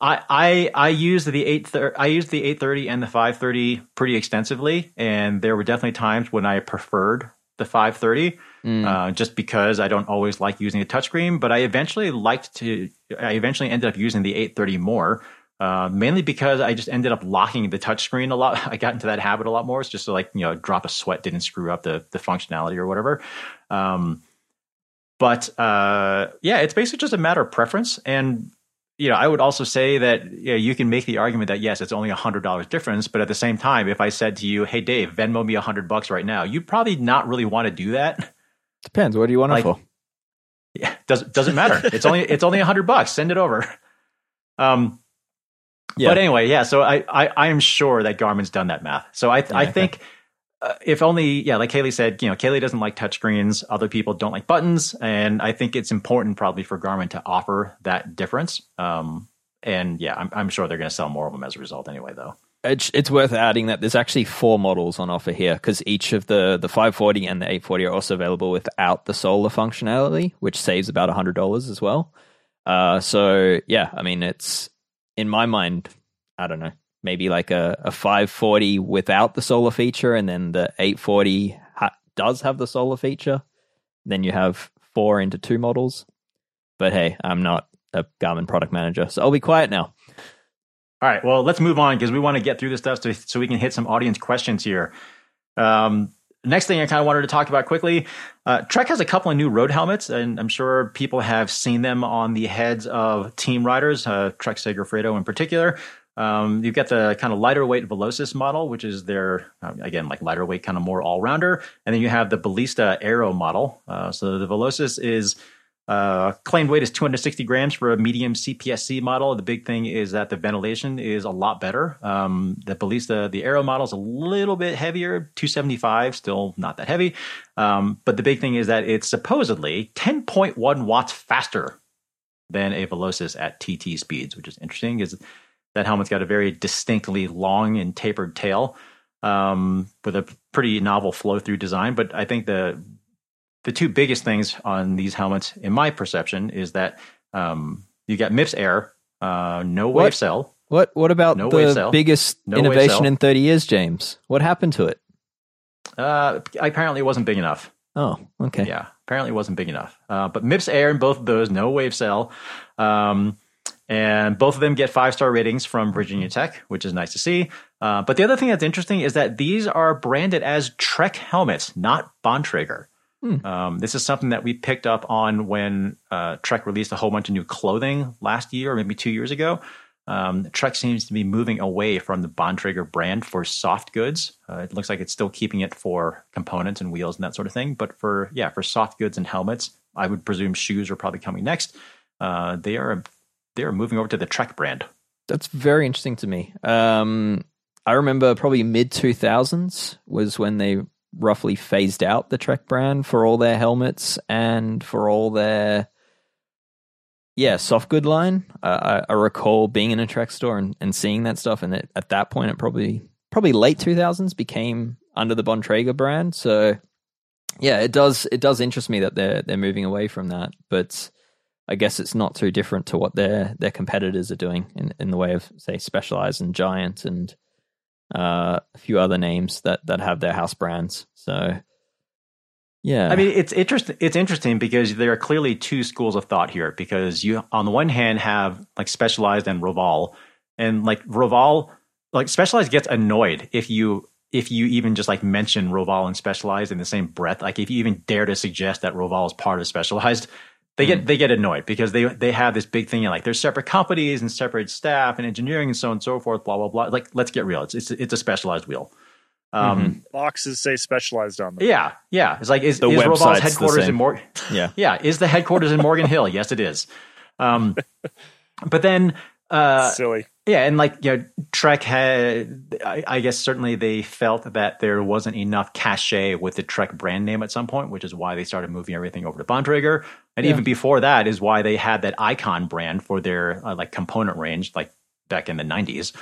I used the 830 and the 530 pretty extensively, and there were definitely times when I preferred the 530. Just because I don't always like using a touchscreen, but I eventually ended up using the 830 more, mainly because I just ended up locking the touchscreen a lot. I got into that habit a lot more. It's just so, like, a drop of sweat didn't screw up the functionality or whatever. Yeah, it's basically just a matter of preference. And, I would also say that you can make the argument that, yes, it's only $100 difference. But at the same time, if I said to you, hey, Dave, Venmo me $100 right now, you'd probably not really want to do that. Depends. What do you want it for? Yeah, doesn't matter. It's only $100. Send it over. But anyway, yeah. So I am sure that Garmin's done that math. So I think if only, like Kaylee said, Kaylee doesn't like touchscreens. Other people don't like buttons, and I think it's important probably for Garmin to offer that difference. And yeah, I'm sure they're going to sell more of them as a result. Anyway, though. It's worth adding that there's actually four models on offer here because each of the 540 and the 840 are also available without the solar functionality, which saves about $100 as well. So, yeah, I mean, it's, in my mind, I don't know, maybe like a 540 without the solar feature, and then the 840 does have the solar feature. Then you have four into two models. But hey, I'm not a Garmin product manager, so I'll be quiet now. All right, well, let's move on because we want to get through this stuff so we can hit some audience questions here. Next thing I kind of wanted to talk about quickly, Trek has a couple of new road helmets, and I'm sure people have seen them on the heads of team riders, Trek Segafredo in particular. You've got the kind of lighter weight Velocis model, which is their, again, like lighter weight, kind of more all-rounder. And then you have the Ballista Aero model. So the Velocis is... claimed weight is 260 grams for a medium CPSC model. The big thing is that the ventilation is a lot better. The Ballista, the Aero model is a little bit heavier, 275, still not that heavy. But the big thing is that it's supposedly 10.1 watts faster than a Velocis at TT speeds, which is interesting. Is that helmet's got a very distinctly long and tapered tail with a pretty novel flow-through design. But I think the two biggest things on these helmets, in my perception, is that you got MIPS Air, no wave cell. What about the biggest innovation in 30 years, James? What happened to it? Apparently it wasn't big enough. Oh, okay. Yeah, apparently it wasn't big enough. But MIPS Air and both of those, no wave cell. And both of them get 5-star ratings from Virginia Tech, which is nice to see. But the other thing that's interesting is that these are branded as Trek helmets, not Bontrager. This is something that we picked up on when Trek released a whole bunch of new clothing last year, or maybe 2 years ago. Trek seems to be moving away from the Bontrager brand for soft goods. It looks like it's still keeping it for components and wheels and that sort of thing. But for soft goods and helmets, I would presume shoes are probably coming next. They are moving over to the Trek brand. That's very interesting to me. I remember probably mid-2000s was when they roughly phased out the Trek brand for all their helmets and for all their soft good line. I recall being in a Trek store and seeing that stuff, and at that point it probably late 2000s became under the Bontrager brand. So yeah, it does interest me that they're moving away from that, but I guess it's not too different to what their competitors are doing in the way of, say, Specialized and Giant and a few other names that have their house brands. So yeah, I mean, it's interesting because there are clearly two schools of thought here, because you on the one hand have like Specialized and Roval, and like Roval, like Specialized gets annoyed if you even just like mention Roval and Specialized in the same breath. Like if you even dare to suggest that Roval is part of Specialized, they get annoyed because they have this big thing like they're separate companies and separate staff and engineering and so on and so forth, blah blah blah. Like, let's get real, it's a Specialized wheel. Boxes say Specialized on them. Yeah. It's like is Roval's headquarters in Morgan? Yeah. Is the headquarters in Morgan Hill? Yes, it is. But then silly. Yeah, and like, you know, Trek had, I guess certainly they felt that there wasn't enough cachet with the Trek brand name at some point, which is why they started moving everything over to Bontrager. And even before that is why they had that Icon brand for their like component range, like back in the 90s.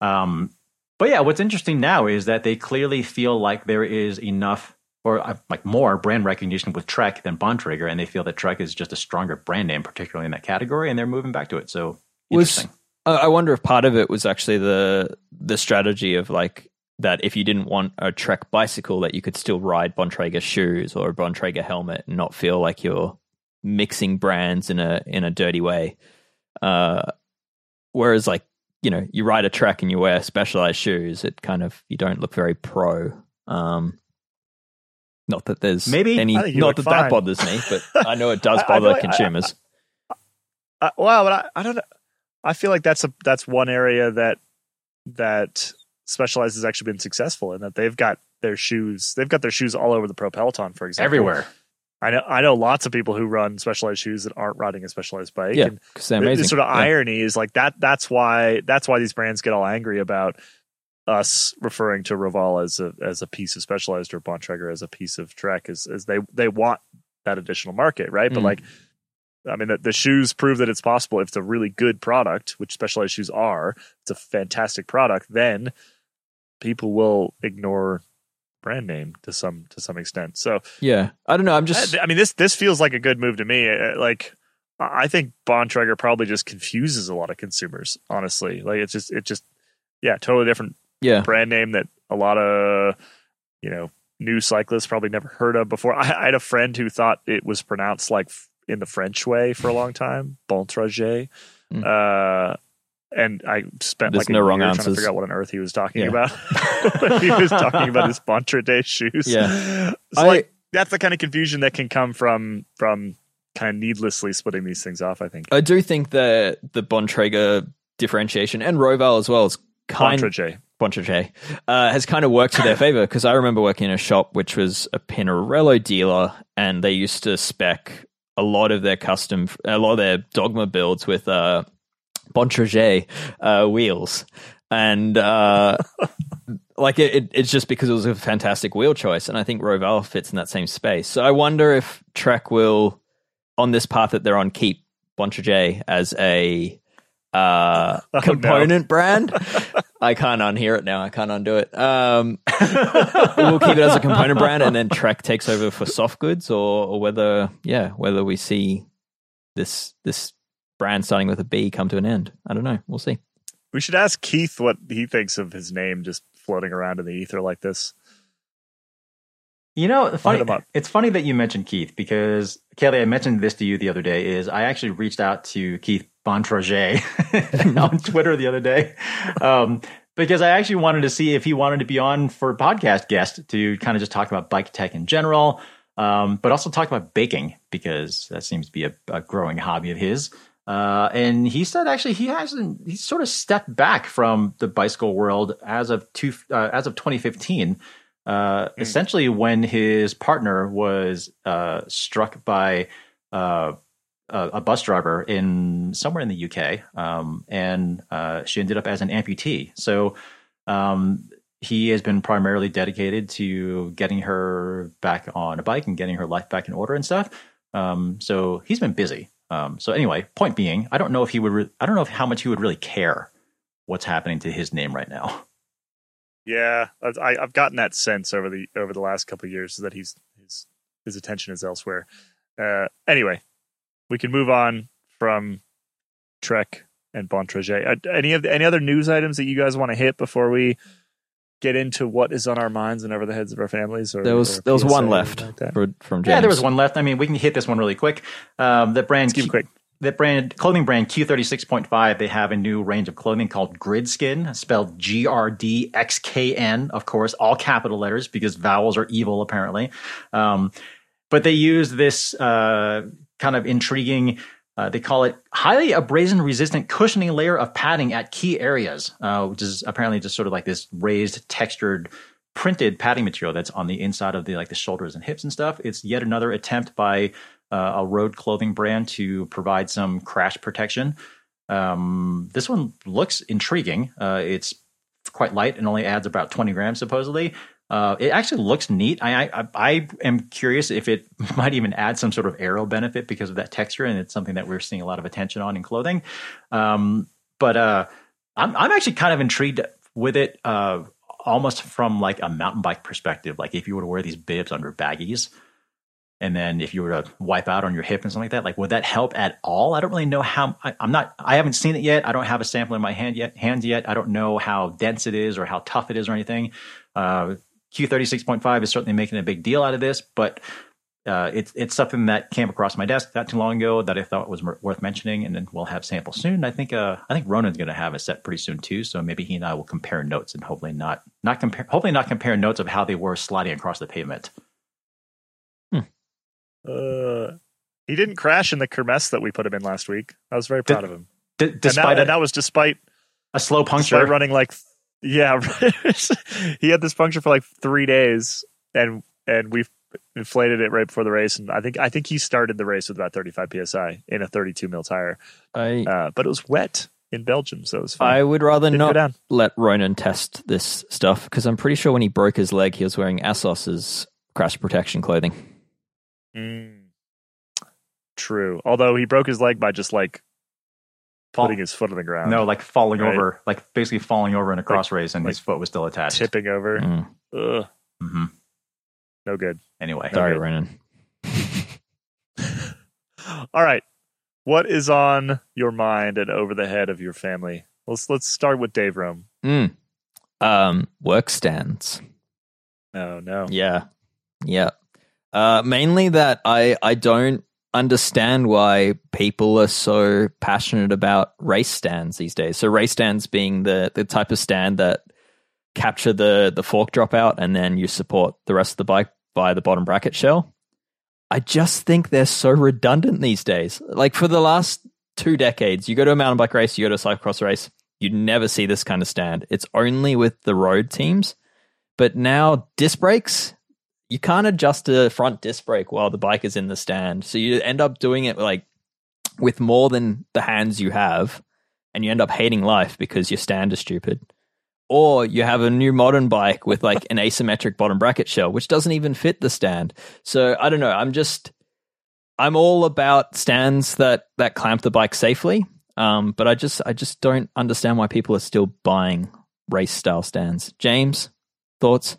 But yeah, what's interesting now is that they clearly feel like there is enough or like more brand recognition with Trek than Bontrager, and they feel that Trek is just a stronger brand name, particularly in that category, and they're moving back to it. So interesting. I wonder if part of it was actually the strategy of like that if you didn't want a Trek bicycle, that you could still ride Bontrager shoes or a Bontrager helmet and not feel like you're mixing brands in a dirty way. Whereas like, you know, you ride a Trek and you wear Specialized shoes, it kind of, you don't look very pro. Not that there's that bothers me, but I know it does bother consumers. I don't know. I feel like that's one area that Specialized has actually been successful in, that they've got their shoes all over the Pro Peloton, for example. Everywhere. I know lots of people who run Specialized shoes that aren't riding a Specialized bike. Yeah, because they're amazing. The sort of irony is like that. That's why these brands get all angry about us referring to Roval as a piece of Specialized or Bontrager as a piece of Trek, is they want that additional market, right? But like, I mean, the shoes prove that it's possible. If it's a really good product, which Specialized shoes are, it's a fantastic product, then people will ignore brand name to some extent. So yeah, I don't know. I'm just, I mean, this feels like a good move to me. Like, I think Bontrager probably just confuses a lot of consumers, honestly. Like it's just totally different brand name that a lot of, you know, new cyclists probably never heard of before. I had a friend who thought it was pronounced like in the French way for a long time, Bontrager. And I spent like a year trying to figure out what on earth he was talking about. He was talking about his Bontrager shoes. Yeah, so like that's the kind of confusion that can come from kind of needlessly splitting these things off. I think I do think that the Bontrager differentiation and Roval as well is kind Bontrager has kind of worked to their favor, because I remember working in a shop which was a Pinarello dealer, and they used to spec a lot of their Dogma builds with Bontrager wheels, and like it's just because it was a fantastic wheel choice, and I think Roval fits in that same space. So I wonder if Trek will, on this path that they're on, keep Bontrager as a component brand. I can't unhear it now. I can't undo it. We'll keep it as a component brand, and then Trek takes over for soft goods, or whether we see this brand starting with a B come to an end. I don't know. We'll see. We should ask Keith what he thinks of his name just floating around in the ether like this. You know, it's funny that you mentioned Keith, because Kelly, I mentioned this to you the other day, is I actually reached out to Keith Bontrager on Twitter the other day, because I actually wanted to see if he wanted to be on for a podcast guest to kind of just talk about bike tech in general, but also talk about baking, because that seems to be a growing hobby of his. And he said, actually, he's sort of stepped back from the bicycle world as of 2015, essentially when his partner was struck by a bus driver somewhere in the UK, and she ended up as an amputee. So he has been primarily dedicated to getting her back on a bike and getting her life back in order and stuff. So he's been busy. So anyway, point being, I don't know if how much he would really care what's happening to his name right now. Yeah, I've gotten that sense over the last couple of years that his attention is elsewhere. Anyway, we can move on from Trek and Bontrager. Any other news items that you guys want to hit before we get into what is on our minds and over the heads of our families? Or there was one left like from James. Yeah, there was one left. I mean, we can hit this one really quick. Clothing brand Q36.5, they have a new range of clothing called Gridskin, spelled G-R-D-X-K-N, of course, all capital letters because vowels are evil apparently. But they use this kind of intriguing, they call it highly abrasion-resistant cushioning layer of padding at key areas, which is apparently just sort of like this raised, textured, printed padding material that's on the inside of the shoulders and hips and stuff. It's yet another attempt by a road clothing brand to provide some crash protection. This one looks intriguing. It's quite light and only adds about 20 grams supposedly. It actually looks neat. I am curious if it might even add some sort of aero benefit because of that texture, and it's something that we're seeing a lot of attention on in clothing. But I'm actually kind of intrigued with it, almost from like a mountain bike perspective. Like if you were to wear these bibs under baggies, and then if you were to wipe out on your hip and something like that, like would that help at all? I don't really know how. I haven't seen it yet. I don't have a sample in my hands yet. I don't know how dense it is or how tough it is or anything. Q36.5 is certainly making a big deal out of this, but it's something that came across my desk not too long ago that I thought was worth mentioning, and then we'll have samples soon. I think Ronan's going to have a set pretty soon too, so maybe he and I will compare notes and hopefully not compare notes of how they were sliding across the pavement. He didn't crash in the kermesse that we put him in last week. I was very proud of him. Despite a slow puncture, despite running like. Yeah, he had this puncture for like 3 days, and we've inflated it right before the race. And I think he started the race with about 35 psi in a 32 mil tire. But it was wet in Belgium, so it was fine. I would rather not let Ronan test this stuff because I'm pretty sure when he broke his leg, he was wearing Assos's crash protection clothing. True, although he broke his leg by just like. Putting his foot on the ground. No, like falling over, like basically falling over in a cross race, and his foot was still attached. Tipping over. Ugh. Mm-hmm. No good. Anyway. Sorry, Ronan. All right. What is on your mind and over the head of your family? Let's start with Dave Rome. Work stands. Oh, no. Yeah. Mainly that I don't understand why people are so passionate about race stands these days. So race stands being the type of stand that capture the fork dropout and then you support the rest of the bike by the bottom bracket shell. I just think they're so redundant these days. Like for the last 2 decades, you go to a mountain bike race, you go to a cyclocross race, you never see this kind of stand. It's only with the road teams. But now disc brakes, you can't adjust a front disc brake while the bike is in the stand. So you end up doing it like with more than the hands you have, and you end up hating life because your stand is stupid. Or you have a new modern bike with like an asymmetric bottom bracket shell, which doesn't even fit the stand. So I don't know. I'm all about stands that clamp the bike safely. But I just don't understand why people are still buying race style stands. James, thoughts?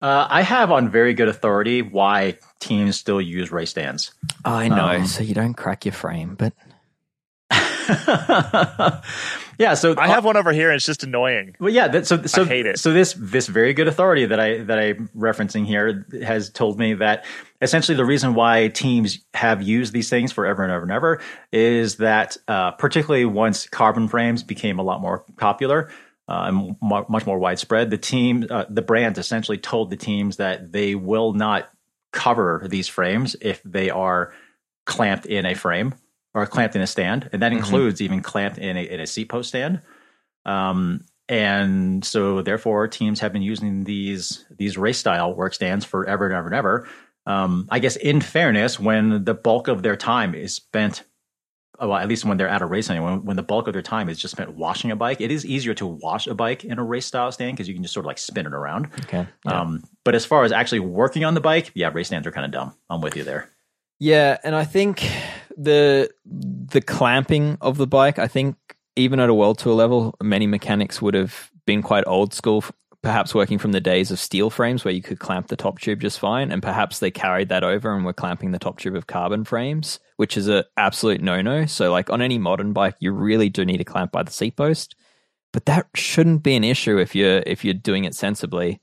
I have on very good authority why teams still use race stands. I know, so you don't crack your frame, but... yeah, so... I have one over here, and it's just annoying. Well, yeah, so I hate it. So this very good authority that I'm referencing here has told me that essentially the reason why teams have used these things forever and ever is that particularly once carbon frames became a lot more popular... and much more widespread, the brand essentially told the teams that they will not cover these frames if they are clamped in a frame. or clamped in a stand, and that includes even clamped in a seat post stand. And so therefore teams have been using these race style work stands forever and ever and ever. I guess in fairness, when the bulk of their time is spent, well, at least when they're at a race anyway, when the bulk of their time is just spent washing a bike, it is easier to wash a bike in a race style stand because you can just sort of like spin it around. Okay. Yeah. But as far as actually working on the bike, yeah, race stands are kind of dumb. I'm with you there. Yeah. And I think the clamping of the bike, I think even at a World Tour level, many mechanics would have been quite old school, perhaps working from the days of steel frames where you could clamp the top tube just fine. And perhaps they carried that over and were clamping the top tube of carbon frames, which is an absolute no-no. So like on any modern bike, you really do need to clamp by the seat post, but that shouldn't be an issue if you're doing it sensibly.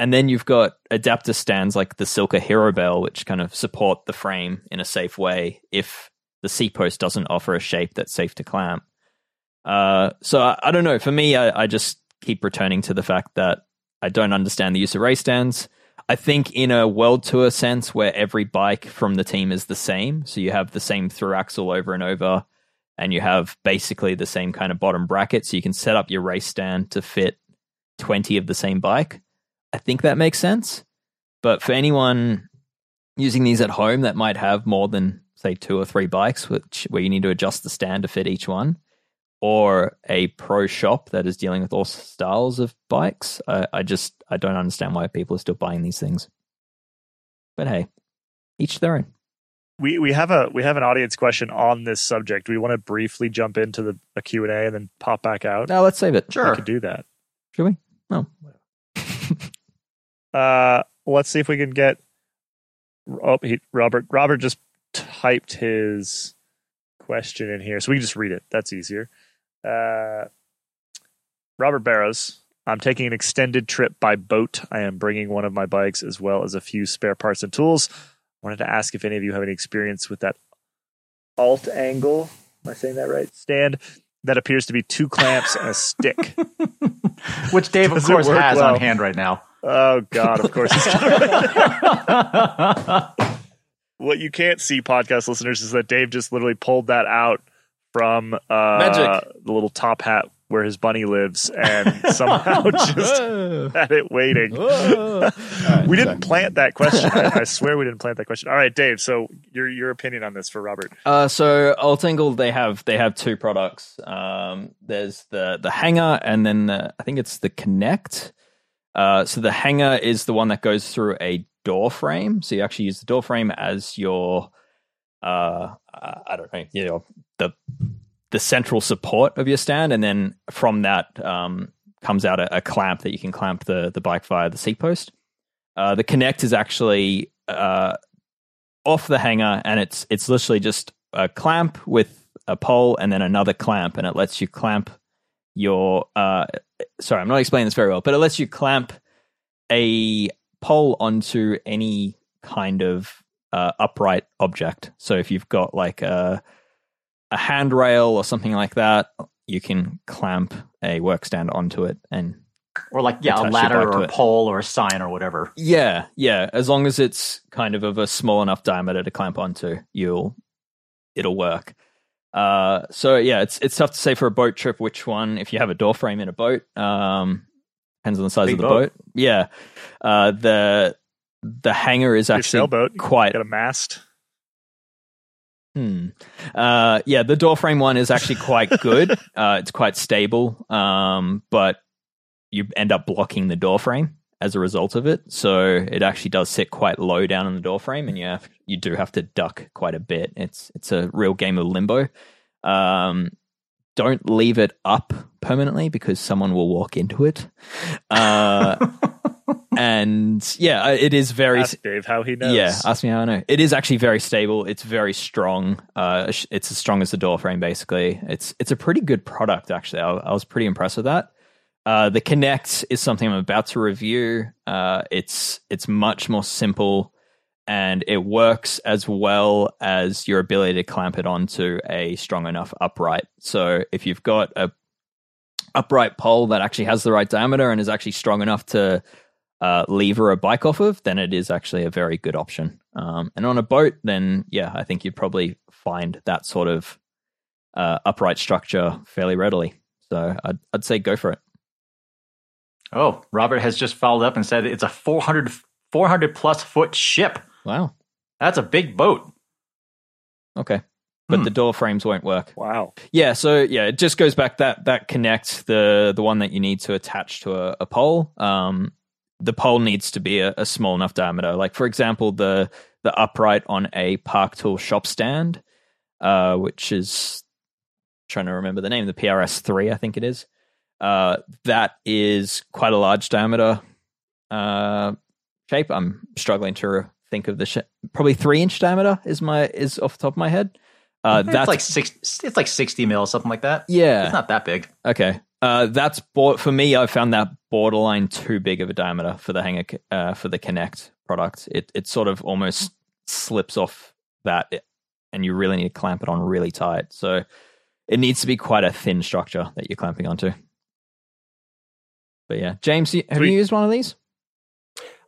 And then you've got adapter stands like the Silca Hero Bell, which kind of support the frame in a safe way if the seat post doesn't offer a shape that's safe to clamp. So I don't know. For me, I just keep returning to the fact that I don't understand the use of race stands. I think in a World Tour sense where every bike from the team is the same, so you have the same through axle over and over, and you have basically the same kind of bottom bracket, so you can set up your race stand to fit 20 of the same bike. I think that makes sense. But for anyone using these at home that might have more than, say, 2 or 3 bikes, where you need to adjust the stand to fit each one, or a pro shop that is dealing with all styles of bikes, I don't understand why people are still buying these things. But hey, each their own. We have an audience question on this subject. We want to briefly jump into the Q&A and then pop back out. No, let's save it. Sure. We could do that. Should we? No. Let's see if we can get... Oh, Robert just typed his question in here, so we can just read it. That's easier. Robert Barrows, I'm taking an extended trip by boat. I am bringing one of my bikes as well as a few spare parts and tools. I wanted to ask if any of you have any experience with that Altangle, am I saying that right, stand that appears to be 2 clamps and a stick. Which Dave, of course, has on hand right now. Oh, God, of course. What you can't see, podcast listeners, is that Dave just literally pulled that out from the little top hat where his bunny lives and somehow just had it waiting. We didn't plant that question. I swear we didn't plant that question. All right, Dave, so your opinion on this for Robert. So Altangle, they have 2 products. There's the hanger, and then I think it's the Connect. So the hanger is the one that goes through a door frame. So you actually use the door frame as your, the central support of your stand. And then from that comes out a clamp that you can clamp the bike via the seat post. The Connect is actually off the hanger, and it's literally just a clamp with a pole and then another clamp, and it lets you clamp your... sorry, I'm not explaining this very well, but it lets you clamp a pole onto any kind of upright object. So if you've got like a handrail or something like that, you can clamp a work stand onto it, and or like a ladder or a pole or a sign or whatever. Yeah, yeah. As long as it's kind of a small enough diameter to clamp onto, it'll work. So yeah, it's tough to say for a boat trip which one. If you have a door frame in a boat, depends on the size of the boat. Yeah, the hanger is actually sailboat. Quite got a mast. Yeah, the door frame one is actually quite good. It's quite stable, but you end up blocking the door frame as a result of it. So it actually does sit quite low down on the door frame, and you do have to duck quite a bit. It's a real game of limbo. Don't leave it up permanently because someone will walk into it. And yeah, it is very... Ask Dave how he knows. Yeah, ask me how I know. It is actually very stable. It's very strong. It's as strong as the door frame, basically. It's a pretty good product, actually. I was pretty impressed with that. The Connect is something I'm about to review. It's much more simple, and it works as well as your ability to clamp it onto a strong enough upright. So if you've got a upright pole that actually has the right diameter and is actually strong enough to lever a bike off of, then it is actually a very good option. And on a boat, then, yeah, I think you'd probably find that sort of upright structure fairly readily. So I'd say go for it. Oh, Robert has just followed up and said it's a 400 plus foot ship. Wow. That's a big boat. Okay. But the door frames won't work. Wow. Yeah, so yeah, it just goes back that connects the one that you need to attach to a pole. The pole needs to be a small enough diameter. Like, for example, the upright on a Park Tool shop stand, which is, I'm trying to remember the name, the PRS3, I think it is. That is quite a large diameter shape. I'm struggling to think of the probably 3-inch diameter is off the top of my head. That's like it's like 60 mil, something like that. Yeah. It's not that big. Okay. That's for me, I found that borderline too big of a diameter for the hanger, for the Kinect product. It sort of almost slips off that, and you really need to clamp it on really tight. So it needs to be quite a thin structure that you're clamping onto. But yeah, James, have you used one of these?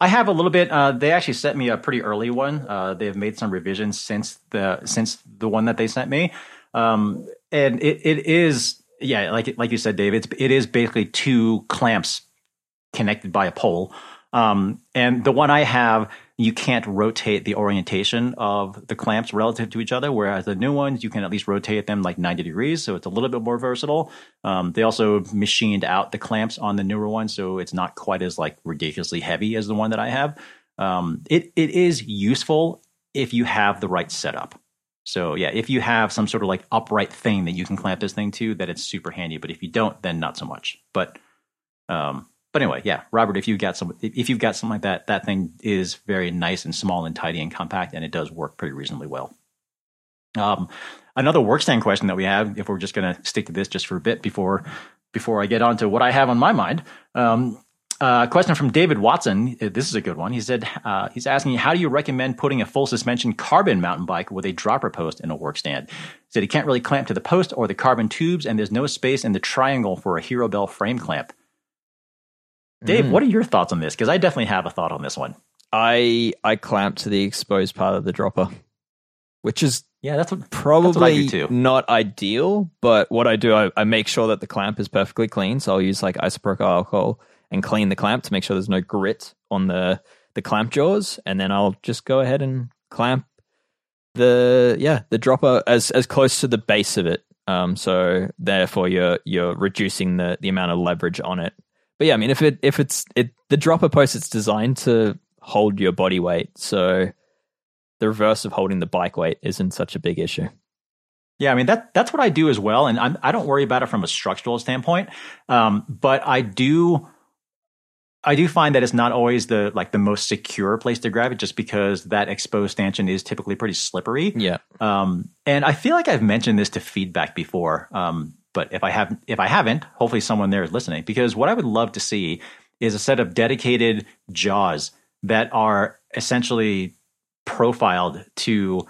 I have a little bit. They actually sent me a pretty early one. They've made some revisions since the one that they sent me, and it is, yeah, like you said, Dave. It is basically two clamps connected by a pole, and the one I have, you can't rotate the orientation of the clamps relative to each other, whereas the new ones, you can at least rotate them like 90 degrees, so it's a little bit more versatile. They also machined out the clamps on the newer one, so it's not quite as like ridiculously heavy as the one that I have. It is useful if you have the right setup. So yeah, if you have some sort of like upright thing that you can clamp this thing to, that it's super handy. But if you don't, then not so much. But anyway, yeah, Robert, if you've got something like that, that thing is very nice and small and tidy and compact, and it does work pretty reasonably well. Another work stand question that we have, if we're just going to stick to this just for a bit before I get on to what I have on my mind. Question from David Watson. This is a good one. He said he's asking, how do you recommend putting a full suspension carbon mountain bike with a dropper post in a work stand? He said he can't really clamp to the post or the carbon tubes, and there's no space in the triangle for a Hero Bell frame clamp. Dave, what are your thoughts on this? Because I definitely have a thought on this one. I clamp to the exposed part of the dropper, which is probably not ideal. But what I do, I make sure that the clamp is perfectly clean. So I'll use like isopropyl alcohol and clean the clamp to make sure there's no grit on the clamp jaws. And then I'll just go ahead and clamp the dropper as close to the base of it. So therefore you're reducing the amount of leverage on it. But yeah, I mean, if it's the dropper post, it's designed to hold your body weight, so the reverse of holding the bike weight isn't such a big issue. Yeah, I mean that's what I do as well, and I don't worry about it from a structural standpoint, but I do find that it's not always the most secure place to grab it, just because that exposed stanchion is typically pretty slippery. Yeah, and I feel like I've mentioned this to feedback before. But if I haven't, hopefully someone there is listening, because what I would love to see is a set of dedicated jaws that are essentially profiled to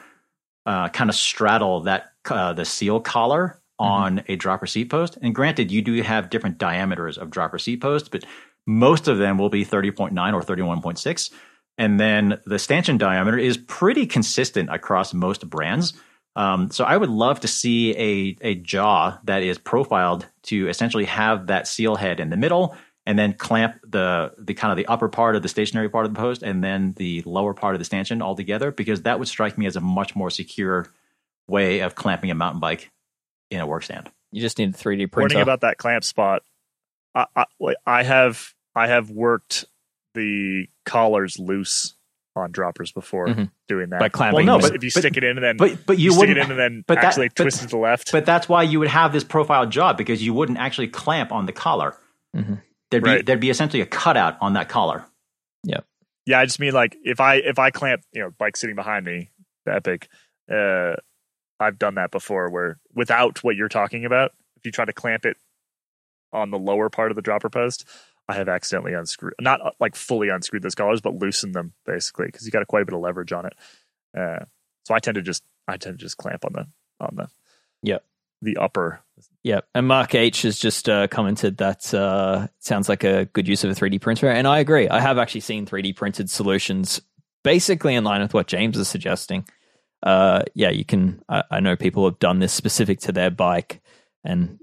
kind of straddle that the seal collar on a dropper seat post. And granted, you do have different diameters of dropper seat posts, but most of them will be 30.9 or 31.6. And then the stanchion diameter is pretty consistent across most brands. So I would love to see a jaw that is profiled to essentially have that seal head in the middle, and then clamp the kind of the upper part of the stationary part of the post, and then the lower part of the stanchion all together, because that would strike me as a much more secure way of clamping a mountain bike in a work stand. You just need a 3D printer. Warning about that clamp spot. I have worked the collars loose on droppers before doing that by clamping. Well, no, but if you stick it in and then twist it to the left. But that's why you would have this profile jaw, because you wouldn't actually clamp on the collar. Mm-hmm. There'd be essentially a cutout on that collar. Yeah, yeah. I just mean like if I clamp, bike sitting behind me, the Epic. I've done that before, where without what you're talking about, if you try to clamp it on the lower part of the dropper post, I have accidentally not fully unscrewed those collars, but loosened them basically, because you got quite a bit of leverage on it. So I tend to just clamp on the the upper. Yeah, and Mark H has just commented that sounds like a good use of a 3D printer, and I agree. I have actually seen 3D printed solutions basically in line with what James is suggesting. Yeah, you can. I know people have done this specific to their bike, and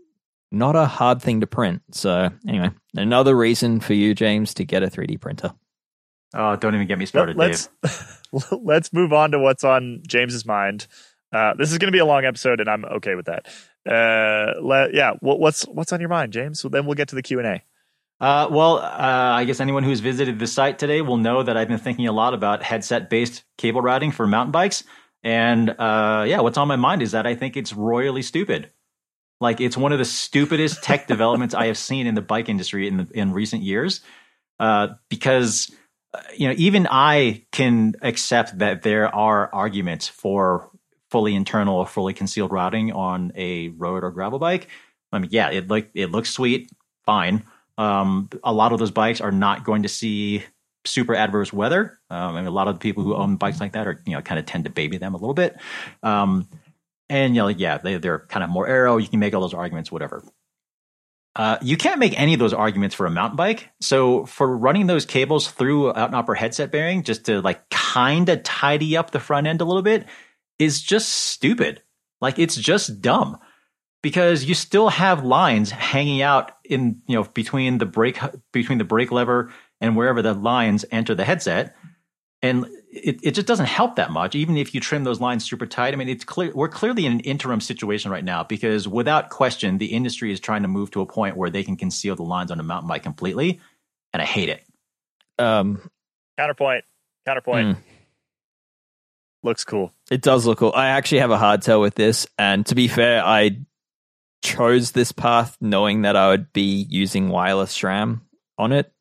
not a hard thing to print. So anyway, another reason for you, James, to get a 3D printer. Oh, don't even get me started, Dave. Let's move on to what's on James's mind. This is going to be a long episode, and I'm okay with that. What's on your mind, James? Well, then we'll get to the Q&A. I guess anyone who's visited the site today will know that I've been thinking a lot about headset-based cable routing for mountain bikes. And what's on my mind is that I think it's royally stupid. Like, it's one of the stupidest tech developments I have seen in the bike industry in recent years. Because, even I can accept that there are arguments for fully internal or fully concealed routing on a road or gravel bike. I mean, yeah, it looks sweet, fine. A lot of those bikes are not going to see super adverse weather. A lot of the people who own bikes like that are, kind of tend to baby them a little bit. They're kind of more aero. You can make all those arguments, whatever. You can't make any of those arguments for a mountain bike. So for running those cables through an upper headset bearing, just to kind of tidy up the front end a little bit, is just stupid. It's just dumb. Because you still have lines hanging out in between the brake lever and wherever the lines enter the headset, and it just doesn't help that much. Even if you trim those lines super tight, it's clear we're clearly in an interim situation right now, because without question the industry is trying to move to a point where they can conceal the lines on a mountain bike completely, and I hate it. Counterpoint. Looks cool. It does look cool. I actually have a hardtail with this, and to be fair, I chose this path knowing that I would be using wireless SRAM on it.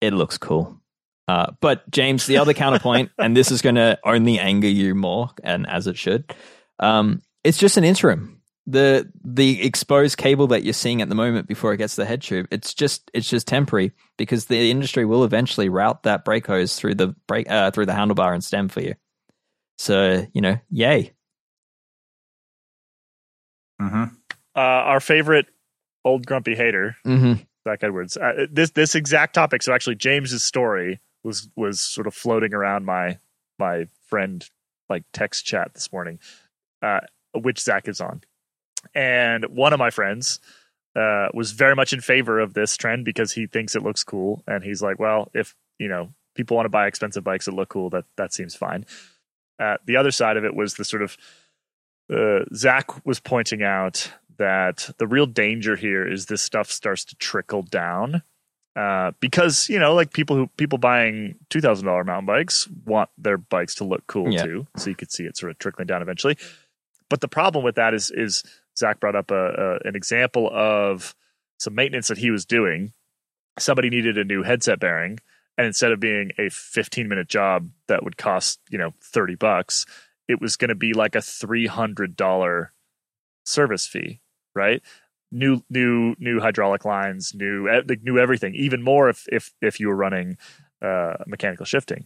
It looks cool. But James, the other counterpoint, and this is going to only anger you more, and as it should, it's just an interim. The exposed cable that you're seeing at the moment before it gets to the head tube, it's just temporary, because the industry will eventually route that brake hose through the through the handlebar and stem for you. So, yay. Mm-hmm. Our favorite old grumpy hater, mm-hmm. Zach Edwards. This exact topic. So actually, James's story was sort of floating around my friend text chat this morning, which Zach is on, and one of my friends was very much in favor of this trend because he thinks it looks cool, and he's like, well, if people want to buy expensive bikes that look cool, that seems fine. The other side of it was the sort of Zach was pointing out that the real danger here is this stuff starts to trickle down, because people buying $2,000 mountain bikes want their bikes to look cool too, so you could see it sort of trickling down eventually. But the problem with that is Zach brought up an example of some maintenance that he was doing. Somebody needed a new headset bearing, and instead of being a 15-minute job that would cost $30. It was going to be like a $300 service fee, right? New hydraulic lines, new everything. Even more if you were running mechanical shifting.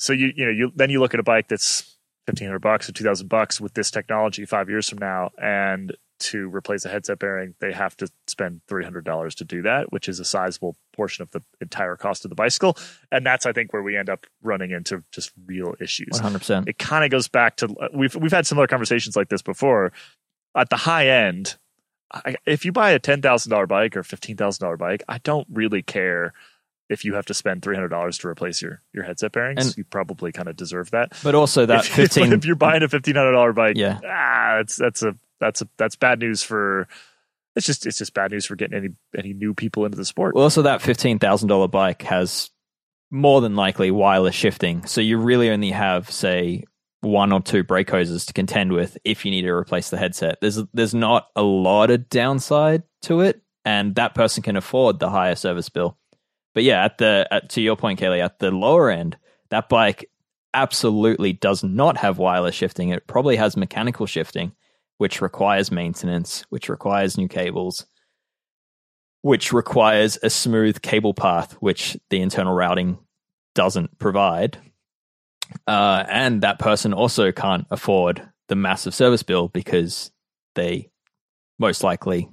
So you look at a bike that's $1,500 or $2,000 with this technology 5 years from now, and to replace a headset bearing, they have to spend $300 to do that, which is a sizable portion of the entire cost of the bicycle. And that's, I think, where we end up running into just real issues. 100%. It kind of goes back to, we've had similar conversations like this before. At the high end, if you buy a $10,000 bike or $15,000 bike, I don't really care if you have to spend $300 to replace your headset bearings. And you probably kind of deserve that. But also that if you're buying a $1,500 bike, that's bad news for it's just bad news for getting any new people into the sport. Well, also that $15,000 bike has more than likely wireless shifting, so you really only have, say, one or two brake hoses to contend with if you need to replace the headset. There's not a lot of downside to it, and that person can afford the higher service bill. But yeah, to your point, Kaylee, at the lower end, that bike absolutely does not have wireless shifting. It probably has mechanical shifting, which requires maintenance, which requires new cables, which requires a smooth cable path, which the internal routing doesn't provide. And that person also can't afford the massive service bill because they most likely,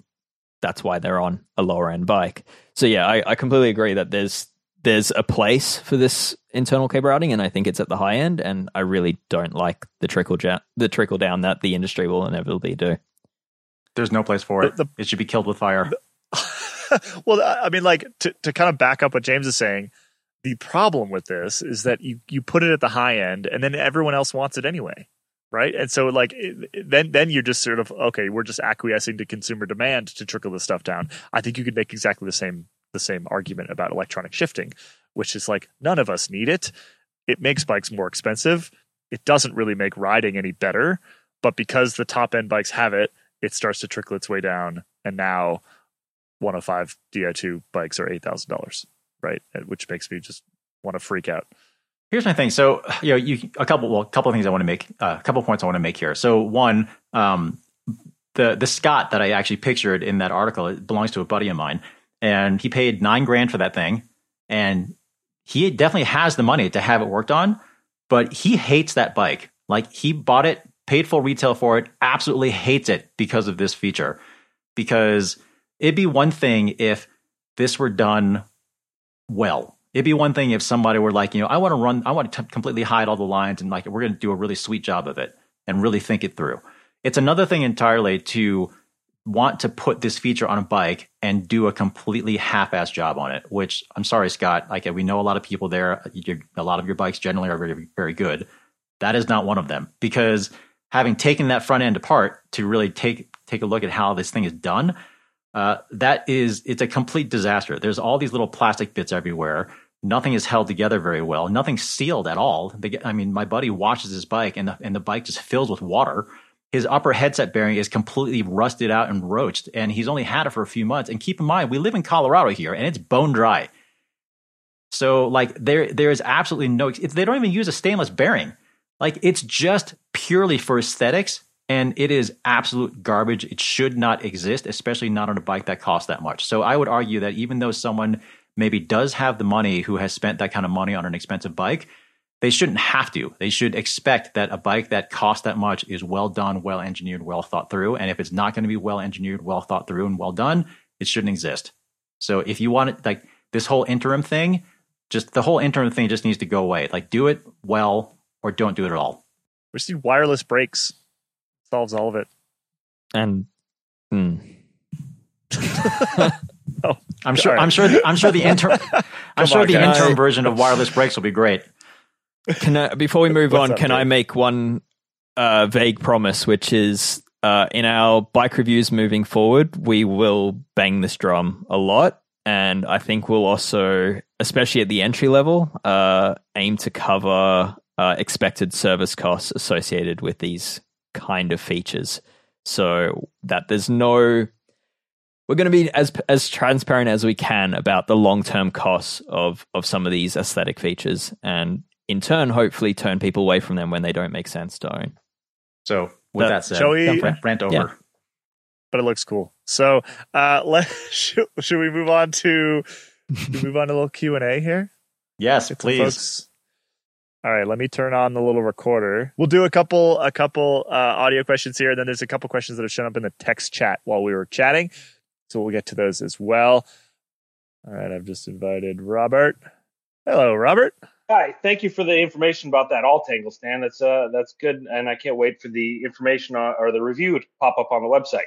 that's why they're on a lower end bike. So yeah, I completely agree that there's a place for this internal cable routing, and I think it's at the high end, and I really don't like the trickle down that the industry will inevitably do. There's no place for it. It should be killed with fire. Well, I mean, like to kind of back up what James is saying, the problem with this is that you put it at the high end and then everyone else wants it anyway, right? And so like then you're just sort of, okay, we're just acquiescing to consumer demand to trickle this stuff down. I think you could make exactly the same argument about electronic shifting, which is like, none of us need it. It makes bikes more expensive. It doesn't really make riding any better, but because the top end bikes have it, it starts to trickle its way down, and now 105 Di2 bikes are $8,000, right? Which makes me just want to freak out. Here's my thing. So, you know, a couple points I want to make here. So one, the Scott that I actually pictured in that article, it belongs to a buddy of mine, and he paid $9,000 for that thing, and he definitely has the money to have it worked on, but he hates that bike. Like, he bought it, paid full retail for it, absolutely hates it because of this feature. Because it'd be one thing if this were done well. It'd be one thing if somebody were like, you know, I want to completely hide all the lines, and like, we're going to do a really sweet job of it and really think it through. It's another thing entirely to want to put this feature on a bike and do a completely half-assed job on it, which, I'm sorry, Scott, like, we know a lot of people there. A lot of your bikes generally are very, very good. That is not one of them, because having taken that front end apart to really take a look at how this thing is done, it's a complete disaster. There's all these little plastic bits everywhere. Nothing is held together very well. Nothing's sealed at all. My buddy washes his bike, and the bike just fills with water. His upper headset bearing is completely rusted out and roached, and he's only had it for a few months. And keep in mind, we live in Colorado here, and it's bone dry. So like, there is absolutely no, they don't even use a stainless bearing. Like, it's just purely for aesthetics, and it is absolute garbage. It should not exist, especially not on a bike that costs that much. So I would argue that even though someone maybe does have the money, who has spent that kind of money on an expensive bike, they shouldn't have to. They should expect that a bike that costs that much is well done, well engineered, well thought through. And if it's not going to be well engineered, well thought through, and well done, it shouldn't exist. So if you want it, like, this whole interim thing, just needs to go away. Like, do it well, or don't do it at all. We just need wireless brakes. Solves all of it. And oh, I'm sure. Right. I'm sure the interim. I'm sure the interim version of wireless brakes will be great. Before we move on, I make one vague promise, which is in our bike reviews moving forward, we will bang this drum a lot, and I think we'll also, especially at the entry level, aim to cover expected service costs associated with these kind of features, so that we're going to be as transparent as we can about the long-term costs of some of these aesthetic features, and in turn hopefully turn people away from them when they don't make sense to own. So with that said, shall we rant over? Yeah. But it looks cool. So should we move on to a little Q&A here? Yes, please. All right, let me turn on the little recorder. We'll do a couple audio questions here, and then there's a couple questions that have shown up in the text chat while we were chatting, so we'll get to those as well. All right, I've just invited Robert. Hello, Robert. Hi, thank you for the information about that Altangle stand. That's good, and I can't wait for the information or the review to pop up on the website.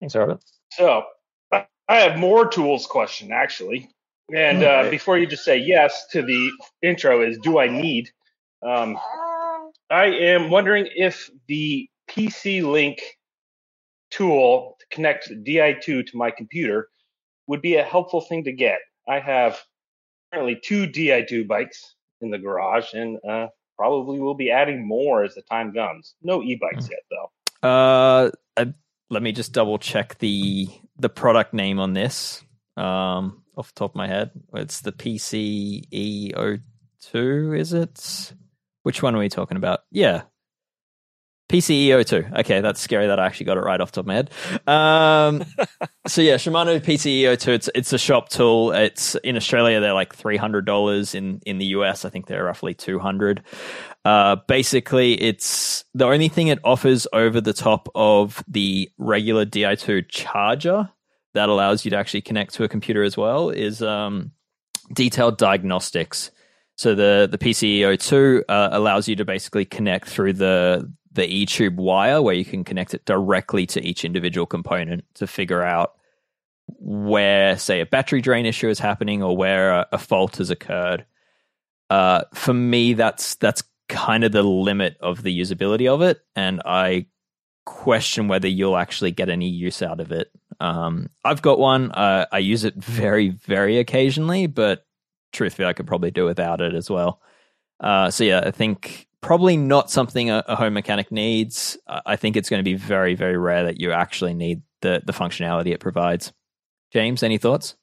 Thanks, Robert. So I have more tools question, actually. And before you just say yes to the intro is, do I need? I am wondering if the PC Link tool to connect Di2 to my computer would be a helpful thing to get. I have currently 2 Di2 bikes in the garage, and probably will be adding more as the time comes. No e-bikes yet, though. Let me just double check the product name on this. Off the top of my head, it's the PCEO2, is it? Which one are we talking about? Yeah. PCEO2. Okay, that's scary that I actually got it right off the top of my head. So yeah, Shimano PCEO2, it's a shop tool. It's in Australia, they're like $300. In the US, I think they're roughly $200. Basically, it's the only thing it offers over the top of the regular Di2 charger that allows you to actually connect to a computer as well is detailed diagnostics. So the PCEO2 allows you to basically connect through the e-tube wire, where you can connect it directly to each individual component to figure out where, say, a battery drain issue is happening or where a fault has occurred. For me, that's kind of the limit of the usability of it, and I question whether you'll actually get any use out of it. I've got one. I use it very, very occasionally, but truthfully, I could probably do without it as well. So yeah, I think probably not something a home mechanic needs. I think it's going to be very, very rare that you actually need the functionality it provides. James, any thoughts?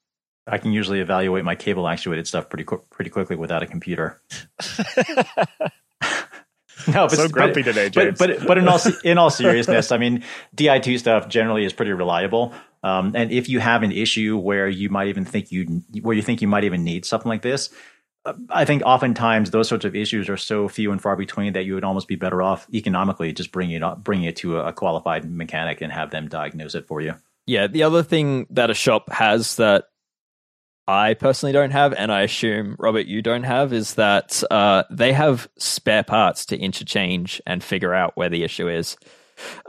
I can usually evaluate my cable actuated stuff pretty quickly without a computer. No, but so grumpy today, James. But in all seriousness, I mean, Di2 stuff generally is pretty reliable. And if you have an issue where you might even think you might even need something like this, I think oftentimes those sorts of issues are so few and far between that you would almost be better off economically just bringing it to a qualified mechanic and have them diagnose it for you. Yeah, the other thing that a shop has that I personally don't have, and I assume, Robert, you don't have, is that they have spare parts to interchange and figure out where the issue is.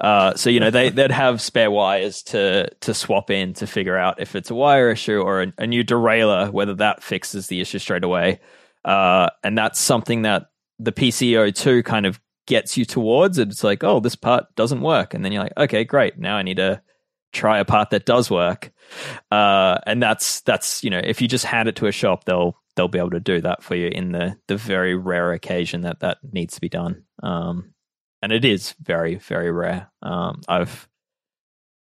So, you know, they'd have spare wires to swap in to figure out if it's a wire issue or a new derailleur, whether that fixes the issue straight away. And that's something that the PCEO2 kind of gets you towards. It's like, oh, this part doesn't work. And then you're like, okay, great. Now I need to try a part that does work. And that's, you know, if you just hand it to a shop, they'll be able to do that for you in the very rare occasion that needs to be done. And it is very, very rare. I've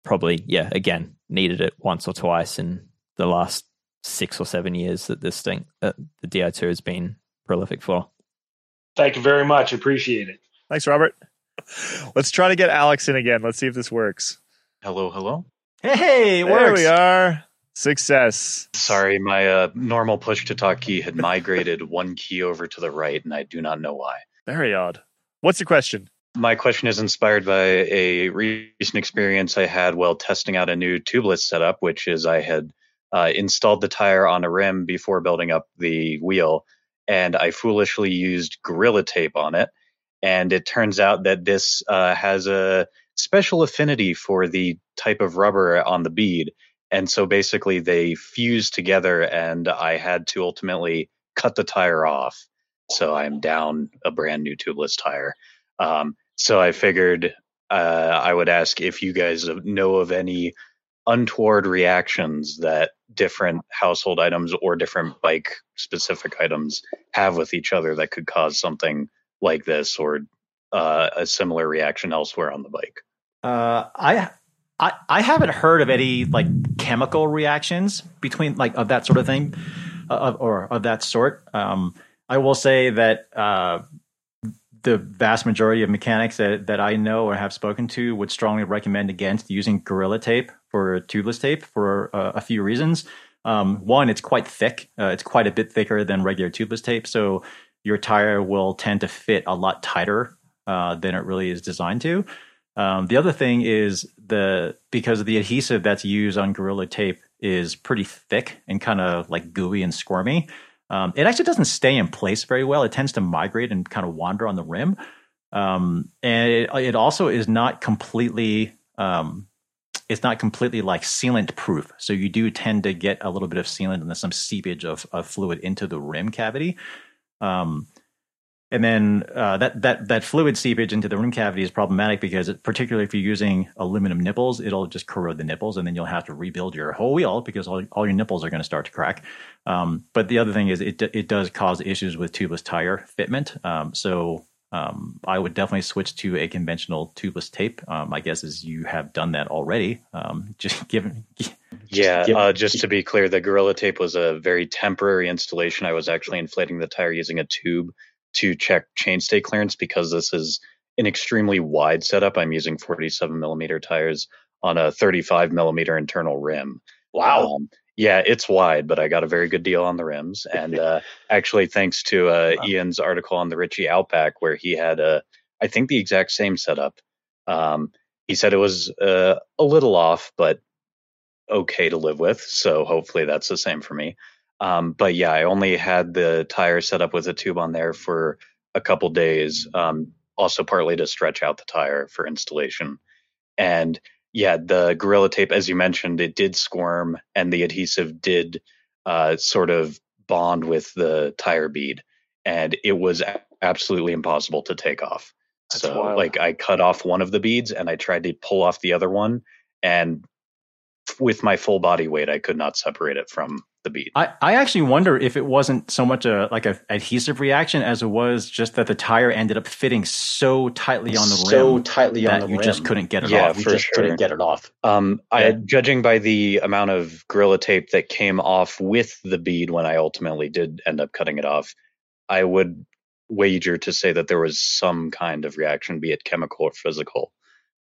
probably, again, needed it once or twice in the last 6 or 7 years that this thing, the Di2 has been prolific for. Thank you very much. Appreciate it. Thanks, Robert. Let's try to get Alex in again. Let's see if this works. Hello. Hey, there we are. Success. Sorry, my normal push-to-talk key had migrated one key over to the right, and I do not know why. Very odd. What's your question? My question is inspired by a recent experience I had while testing out a new tubeless setup, which is I had installed the tire on a rim before building up the wheel, and I foolishly used Gorilla Tape on it. And it turns out that this has a special affinity for the type of rubber on the bead. And so basically they fused together, and I had to ultimately cut the tire off. So I'm down a brand new tubeless tire. So I figured I would ask if you guys know of any untoward reactions that different household items or different bike-specific items have with each other that could cause something like this or a similar reaction elsewhere on the bike. I haven't heard of any chemical reactions between of that sort of thing of that sort. I will say that the vast majority of mechanics that I know or have spoken to would strongly recommend against using Gorilla Tape for tubeless tape for a few reasons. One, it's quite thick. It's quite a bit thicker than regular tubeless tape, so your tire will tend to fit a lot tighter than it really is designed to. The other thing is because the adhesive that's used on Gorilla Tape is pretty thick and kind of gooey and squirmy. It actually doesn't stay in place very well. It tends to migrate and kind of wander on the rim. And it also is not completely, sealant proof. So you do tend to get a little bit of sealant and then some seepage of fluid into the rim cavity. And then that fluid seepage into the rim cavity is problematic because particularly if you're using aluminum nipples, it'll just corrode the nipples, and then you'll have to rebuild your whole wheel because all your nipples are going to start to crack. But the other thing is it does cause issues with tubeless tire fitment. So I would definitely switch to a conventional tubeless tape. My guess is you have done that already. Just to be clear, the Gorilla Tape was a very temporary installation. I was actually inflating the tire using a tube to check chainstay clearance because this is an extremely wide setup. I'm using 47 millimeter tires on a 35 millimeter internal rim. Wow. Yeah, it's wide, but I got a very good deal on the rims. And actually, thanks to Ian's article on the Ritchie Outback, where he had, I think, the exact same setup. He said it was a little off, but okay to live with. So hopefully that's the same for me. But yeah, I only had the tire set up with a tube on there for a couple days, also partly to stretch out the tire for installation. And yeah, the Gorilla Tape, as you mentioned, it did squirm, and the adhesive did sort of bond with the tire bead, and it was absolutely impossible to take off. That's so wild. Like, I cut off one of the beads, and I tried to pull off the other one, and with my full body weight, I could not separate it from the bead. I actually wonder if it wasn't so much a adhesive reaction as it was just that the tire ended up fitting so tightly on the rim. So tightly on the rim. You just couldn't get it off. Yeah, for sure. Couldn't get it off. Judging by the amount of Gorilla Tape that came off with the bead when I ultimately did end up cutting it off, I would wager to say that there was some kind of reaction, be it chemical or physical.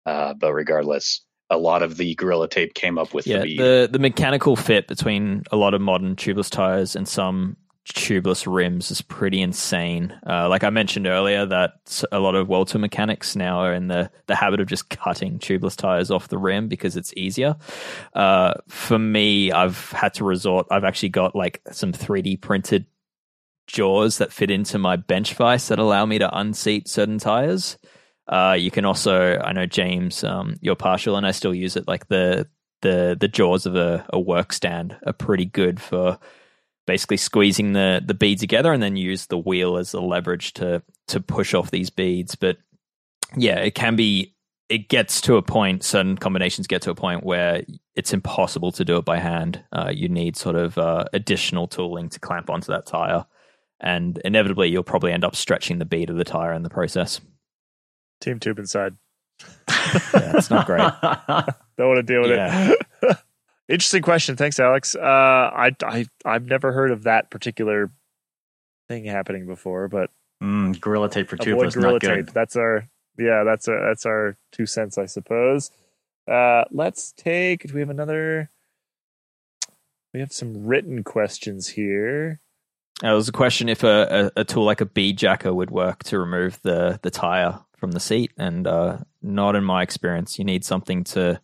But regardless, a lot of the Gorilla Tape came up with the bead. The mechanical fit between a lot of modern tubeless tires and some tubeless rims is pretty insane. Like I mentioned earlier, that a lot of World Tour mechanics now are in the habit of just cutting tubeless tires off the rim because it's easier. For me, I've actually got like some 3D printed jaws that fit into my bench vise that allow me to unseat certain tires. You can also, I know James, you're partial, and I still use it. Like the jaws of a work stand are pretty good for basically squeezing the bead together, and then use the wheel as the leverage to push off these beads. But yeah, it gets to a point. Certain combinations get to a point where it's impossible to do it by hand. You need sort of additional tooling to clamp onto that tire, and inevitably you'll probably end up stretching the bead of the tire in the process. Team tube inside. Yeah, it's not great. Don't want to deal with it. Interesting question. Thanks, Alex. I've never heard of that particular thing happening before, but Gorilla Tape for tube was not good. That's our 2 cents, I suppose. Do we have another? We have some written questions here. It was a question if a tool like a bead jacker would work to remove the tire from the seat, and not in my experience. You need something to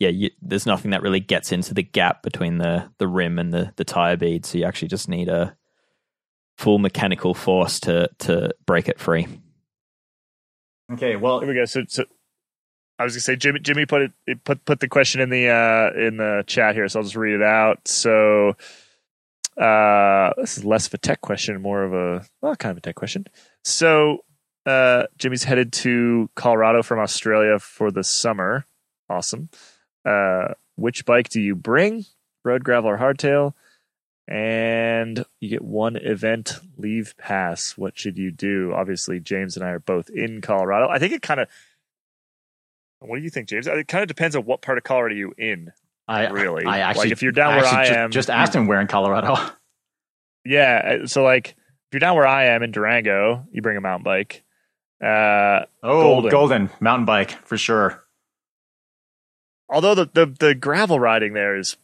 there's nothing that really gets into the gap between the rim and the tire bead, so you actually just need a full mechanical force to break it free. Okay, well, here we go. So I was gonna say Jimmy put the question in the chat here, so I'll just read it out. So this is less of a tech question, more of kind of a tech question. So Jimmy's headed to Colorado from Australia for the summer. Awesome. Which bike do you bring? Road, gravel, or hardtail? And you get one event leave pass. What should you do? Obviously, James and I are both in Colorado. I think it kind of... What do you think, James? It kind of depends on what part of Colorado you're in, really. I actually, like, if you're down where I am... Just asked him where in Colorado. Yeah, so like, if you're down where I am in Durango, you bring a mountain bike. Golden mountain bike for sure, although the gravel riding there is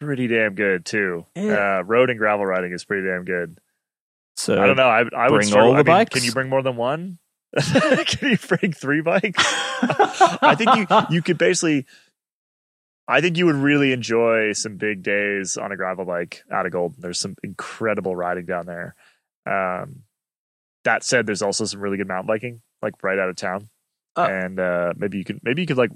pretty damn good too. Road and gravel riding is pretty damn good, so I don't know. I would start, all the bikes. Can you bring more than one? Can you bring three bikes? I think you could basically, I think you would really enjoy some big days on a gravel bike out of Golden. There's some incredible riding down there. That said, there's also some really good mountain biking, like right out of town, and maybe you could like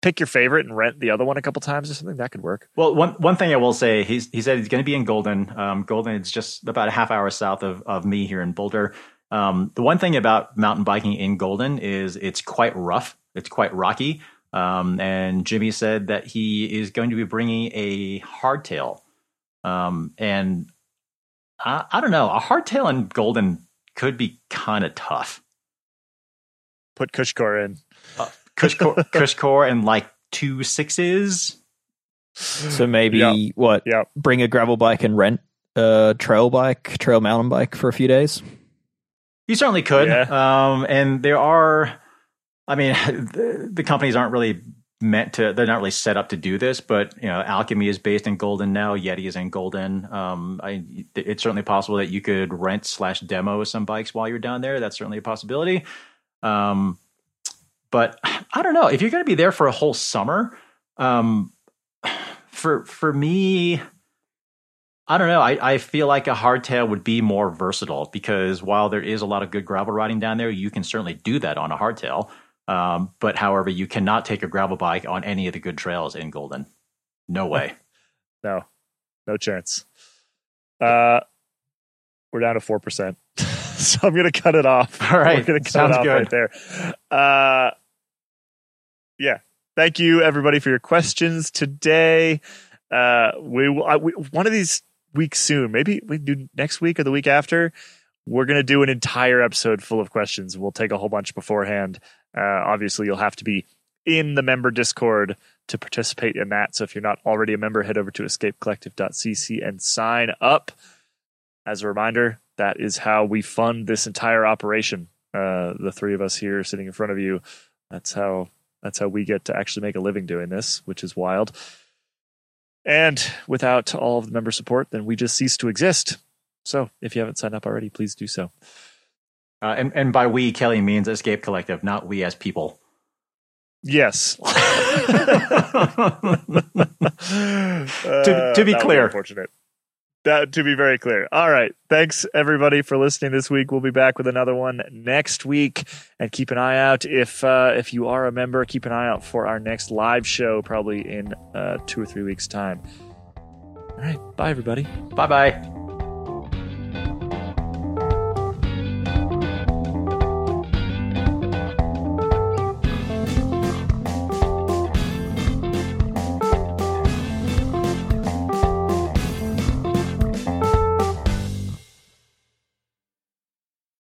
pick your favorite and rent the other one a couple times or something. That could work. Well, one thing I will say, he said he's going to be in Golden. Golden is just about a half hour south of me here in Boulder. The one thing about mountain biking in Golden is it's quite rough, it's quite rocky, and Jimmy said that he is going to be bringing a hardtail, and I don't know, a hardtail in Golden could be kind of tough. Put Kushcore in. Kushcore and like 2 6s. So maybe bring a gravel bike and rent a trail mountain bike for a few days. You certainly could. And there are I mean, the companies aren't really meant to, they're not really set up to do this, but, you know, Alchemy is based in Golden now. Yeti is in Golden. It's certainly possible that you could rent/demo some bikes while you're down there. That's certainly a possibility. But I don't know if you're going to be there for a whole summer. For me, I don't know. I feel like a hardtail would be more versatile because while there is a lot of good gravel riding down there, you can certainly do that on a hardtail. But however, you cannot take a gravel bike on any of the good trails in Golden. No way. No chance. We're down to 4%. So I'm going to cut it off. All right. We're going to cut it off right there. Yeah. Thank you everybody for your questions today. We one of these weeks soon, maybe we do next week or the week after, we're going to do an entire episode full of questions. We'll take a whole bunch beforehand. Obviously you'll have to be in the member Discord to participate in that. So if you're not already a member, head over to escapecollective.cc and sign up. As a reminder, that is how we fund this entire operation. The three of us here sitting in front of you. That's how we get to actually make a living doing this, which is wild. And without all of the member support, then we just cease to exist. So if you haven't signed up already, please do so. And by we, Kelly means Escape Collective, not we as people. Yes. To be clear. Unfortunate. To be very clear. All right. Thanks, everybody, for listening this week. We'll be back with another one next week. And keep an eye out. If you are a member, keep an eye out for our next live show, probably in 2 or 3 weeks' time. All right. Bye, everybody. Bye-bye.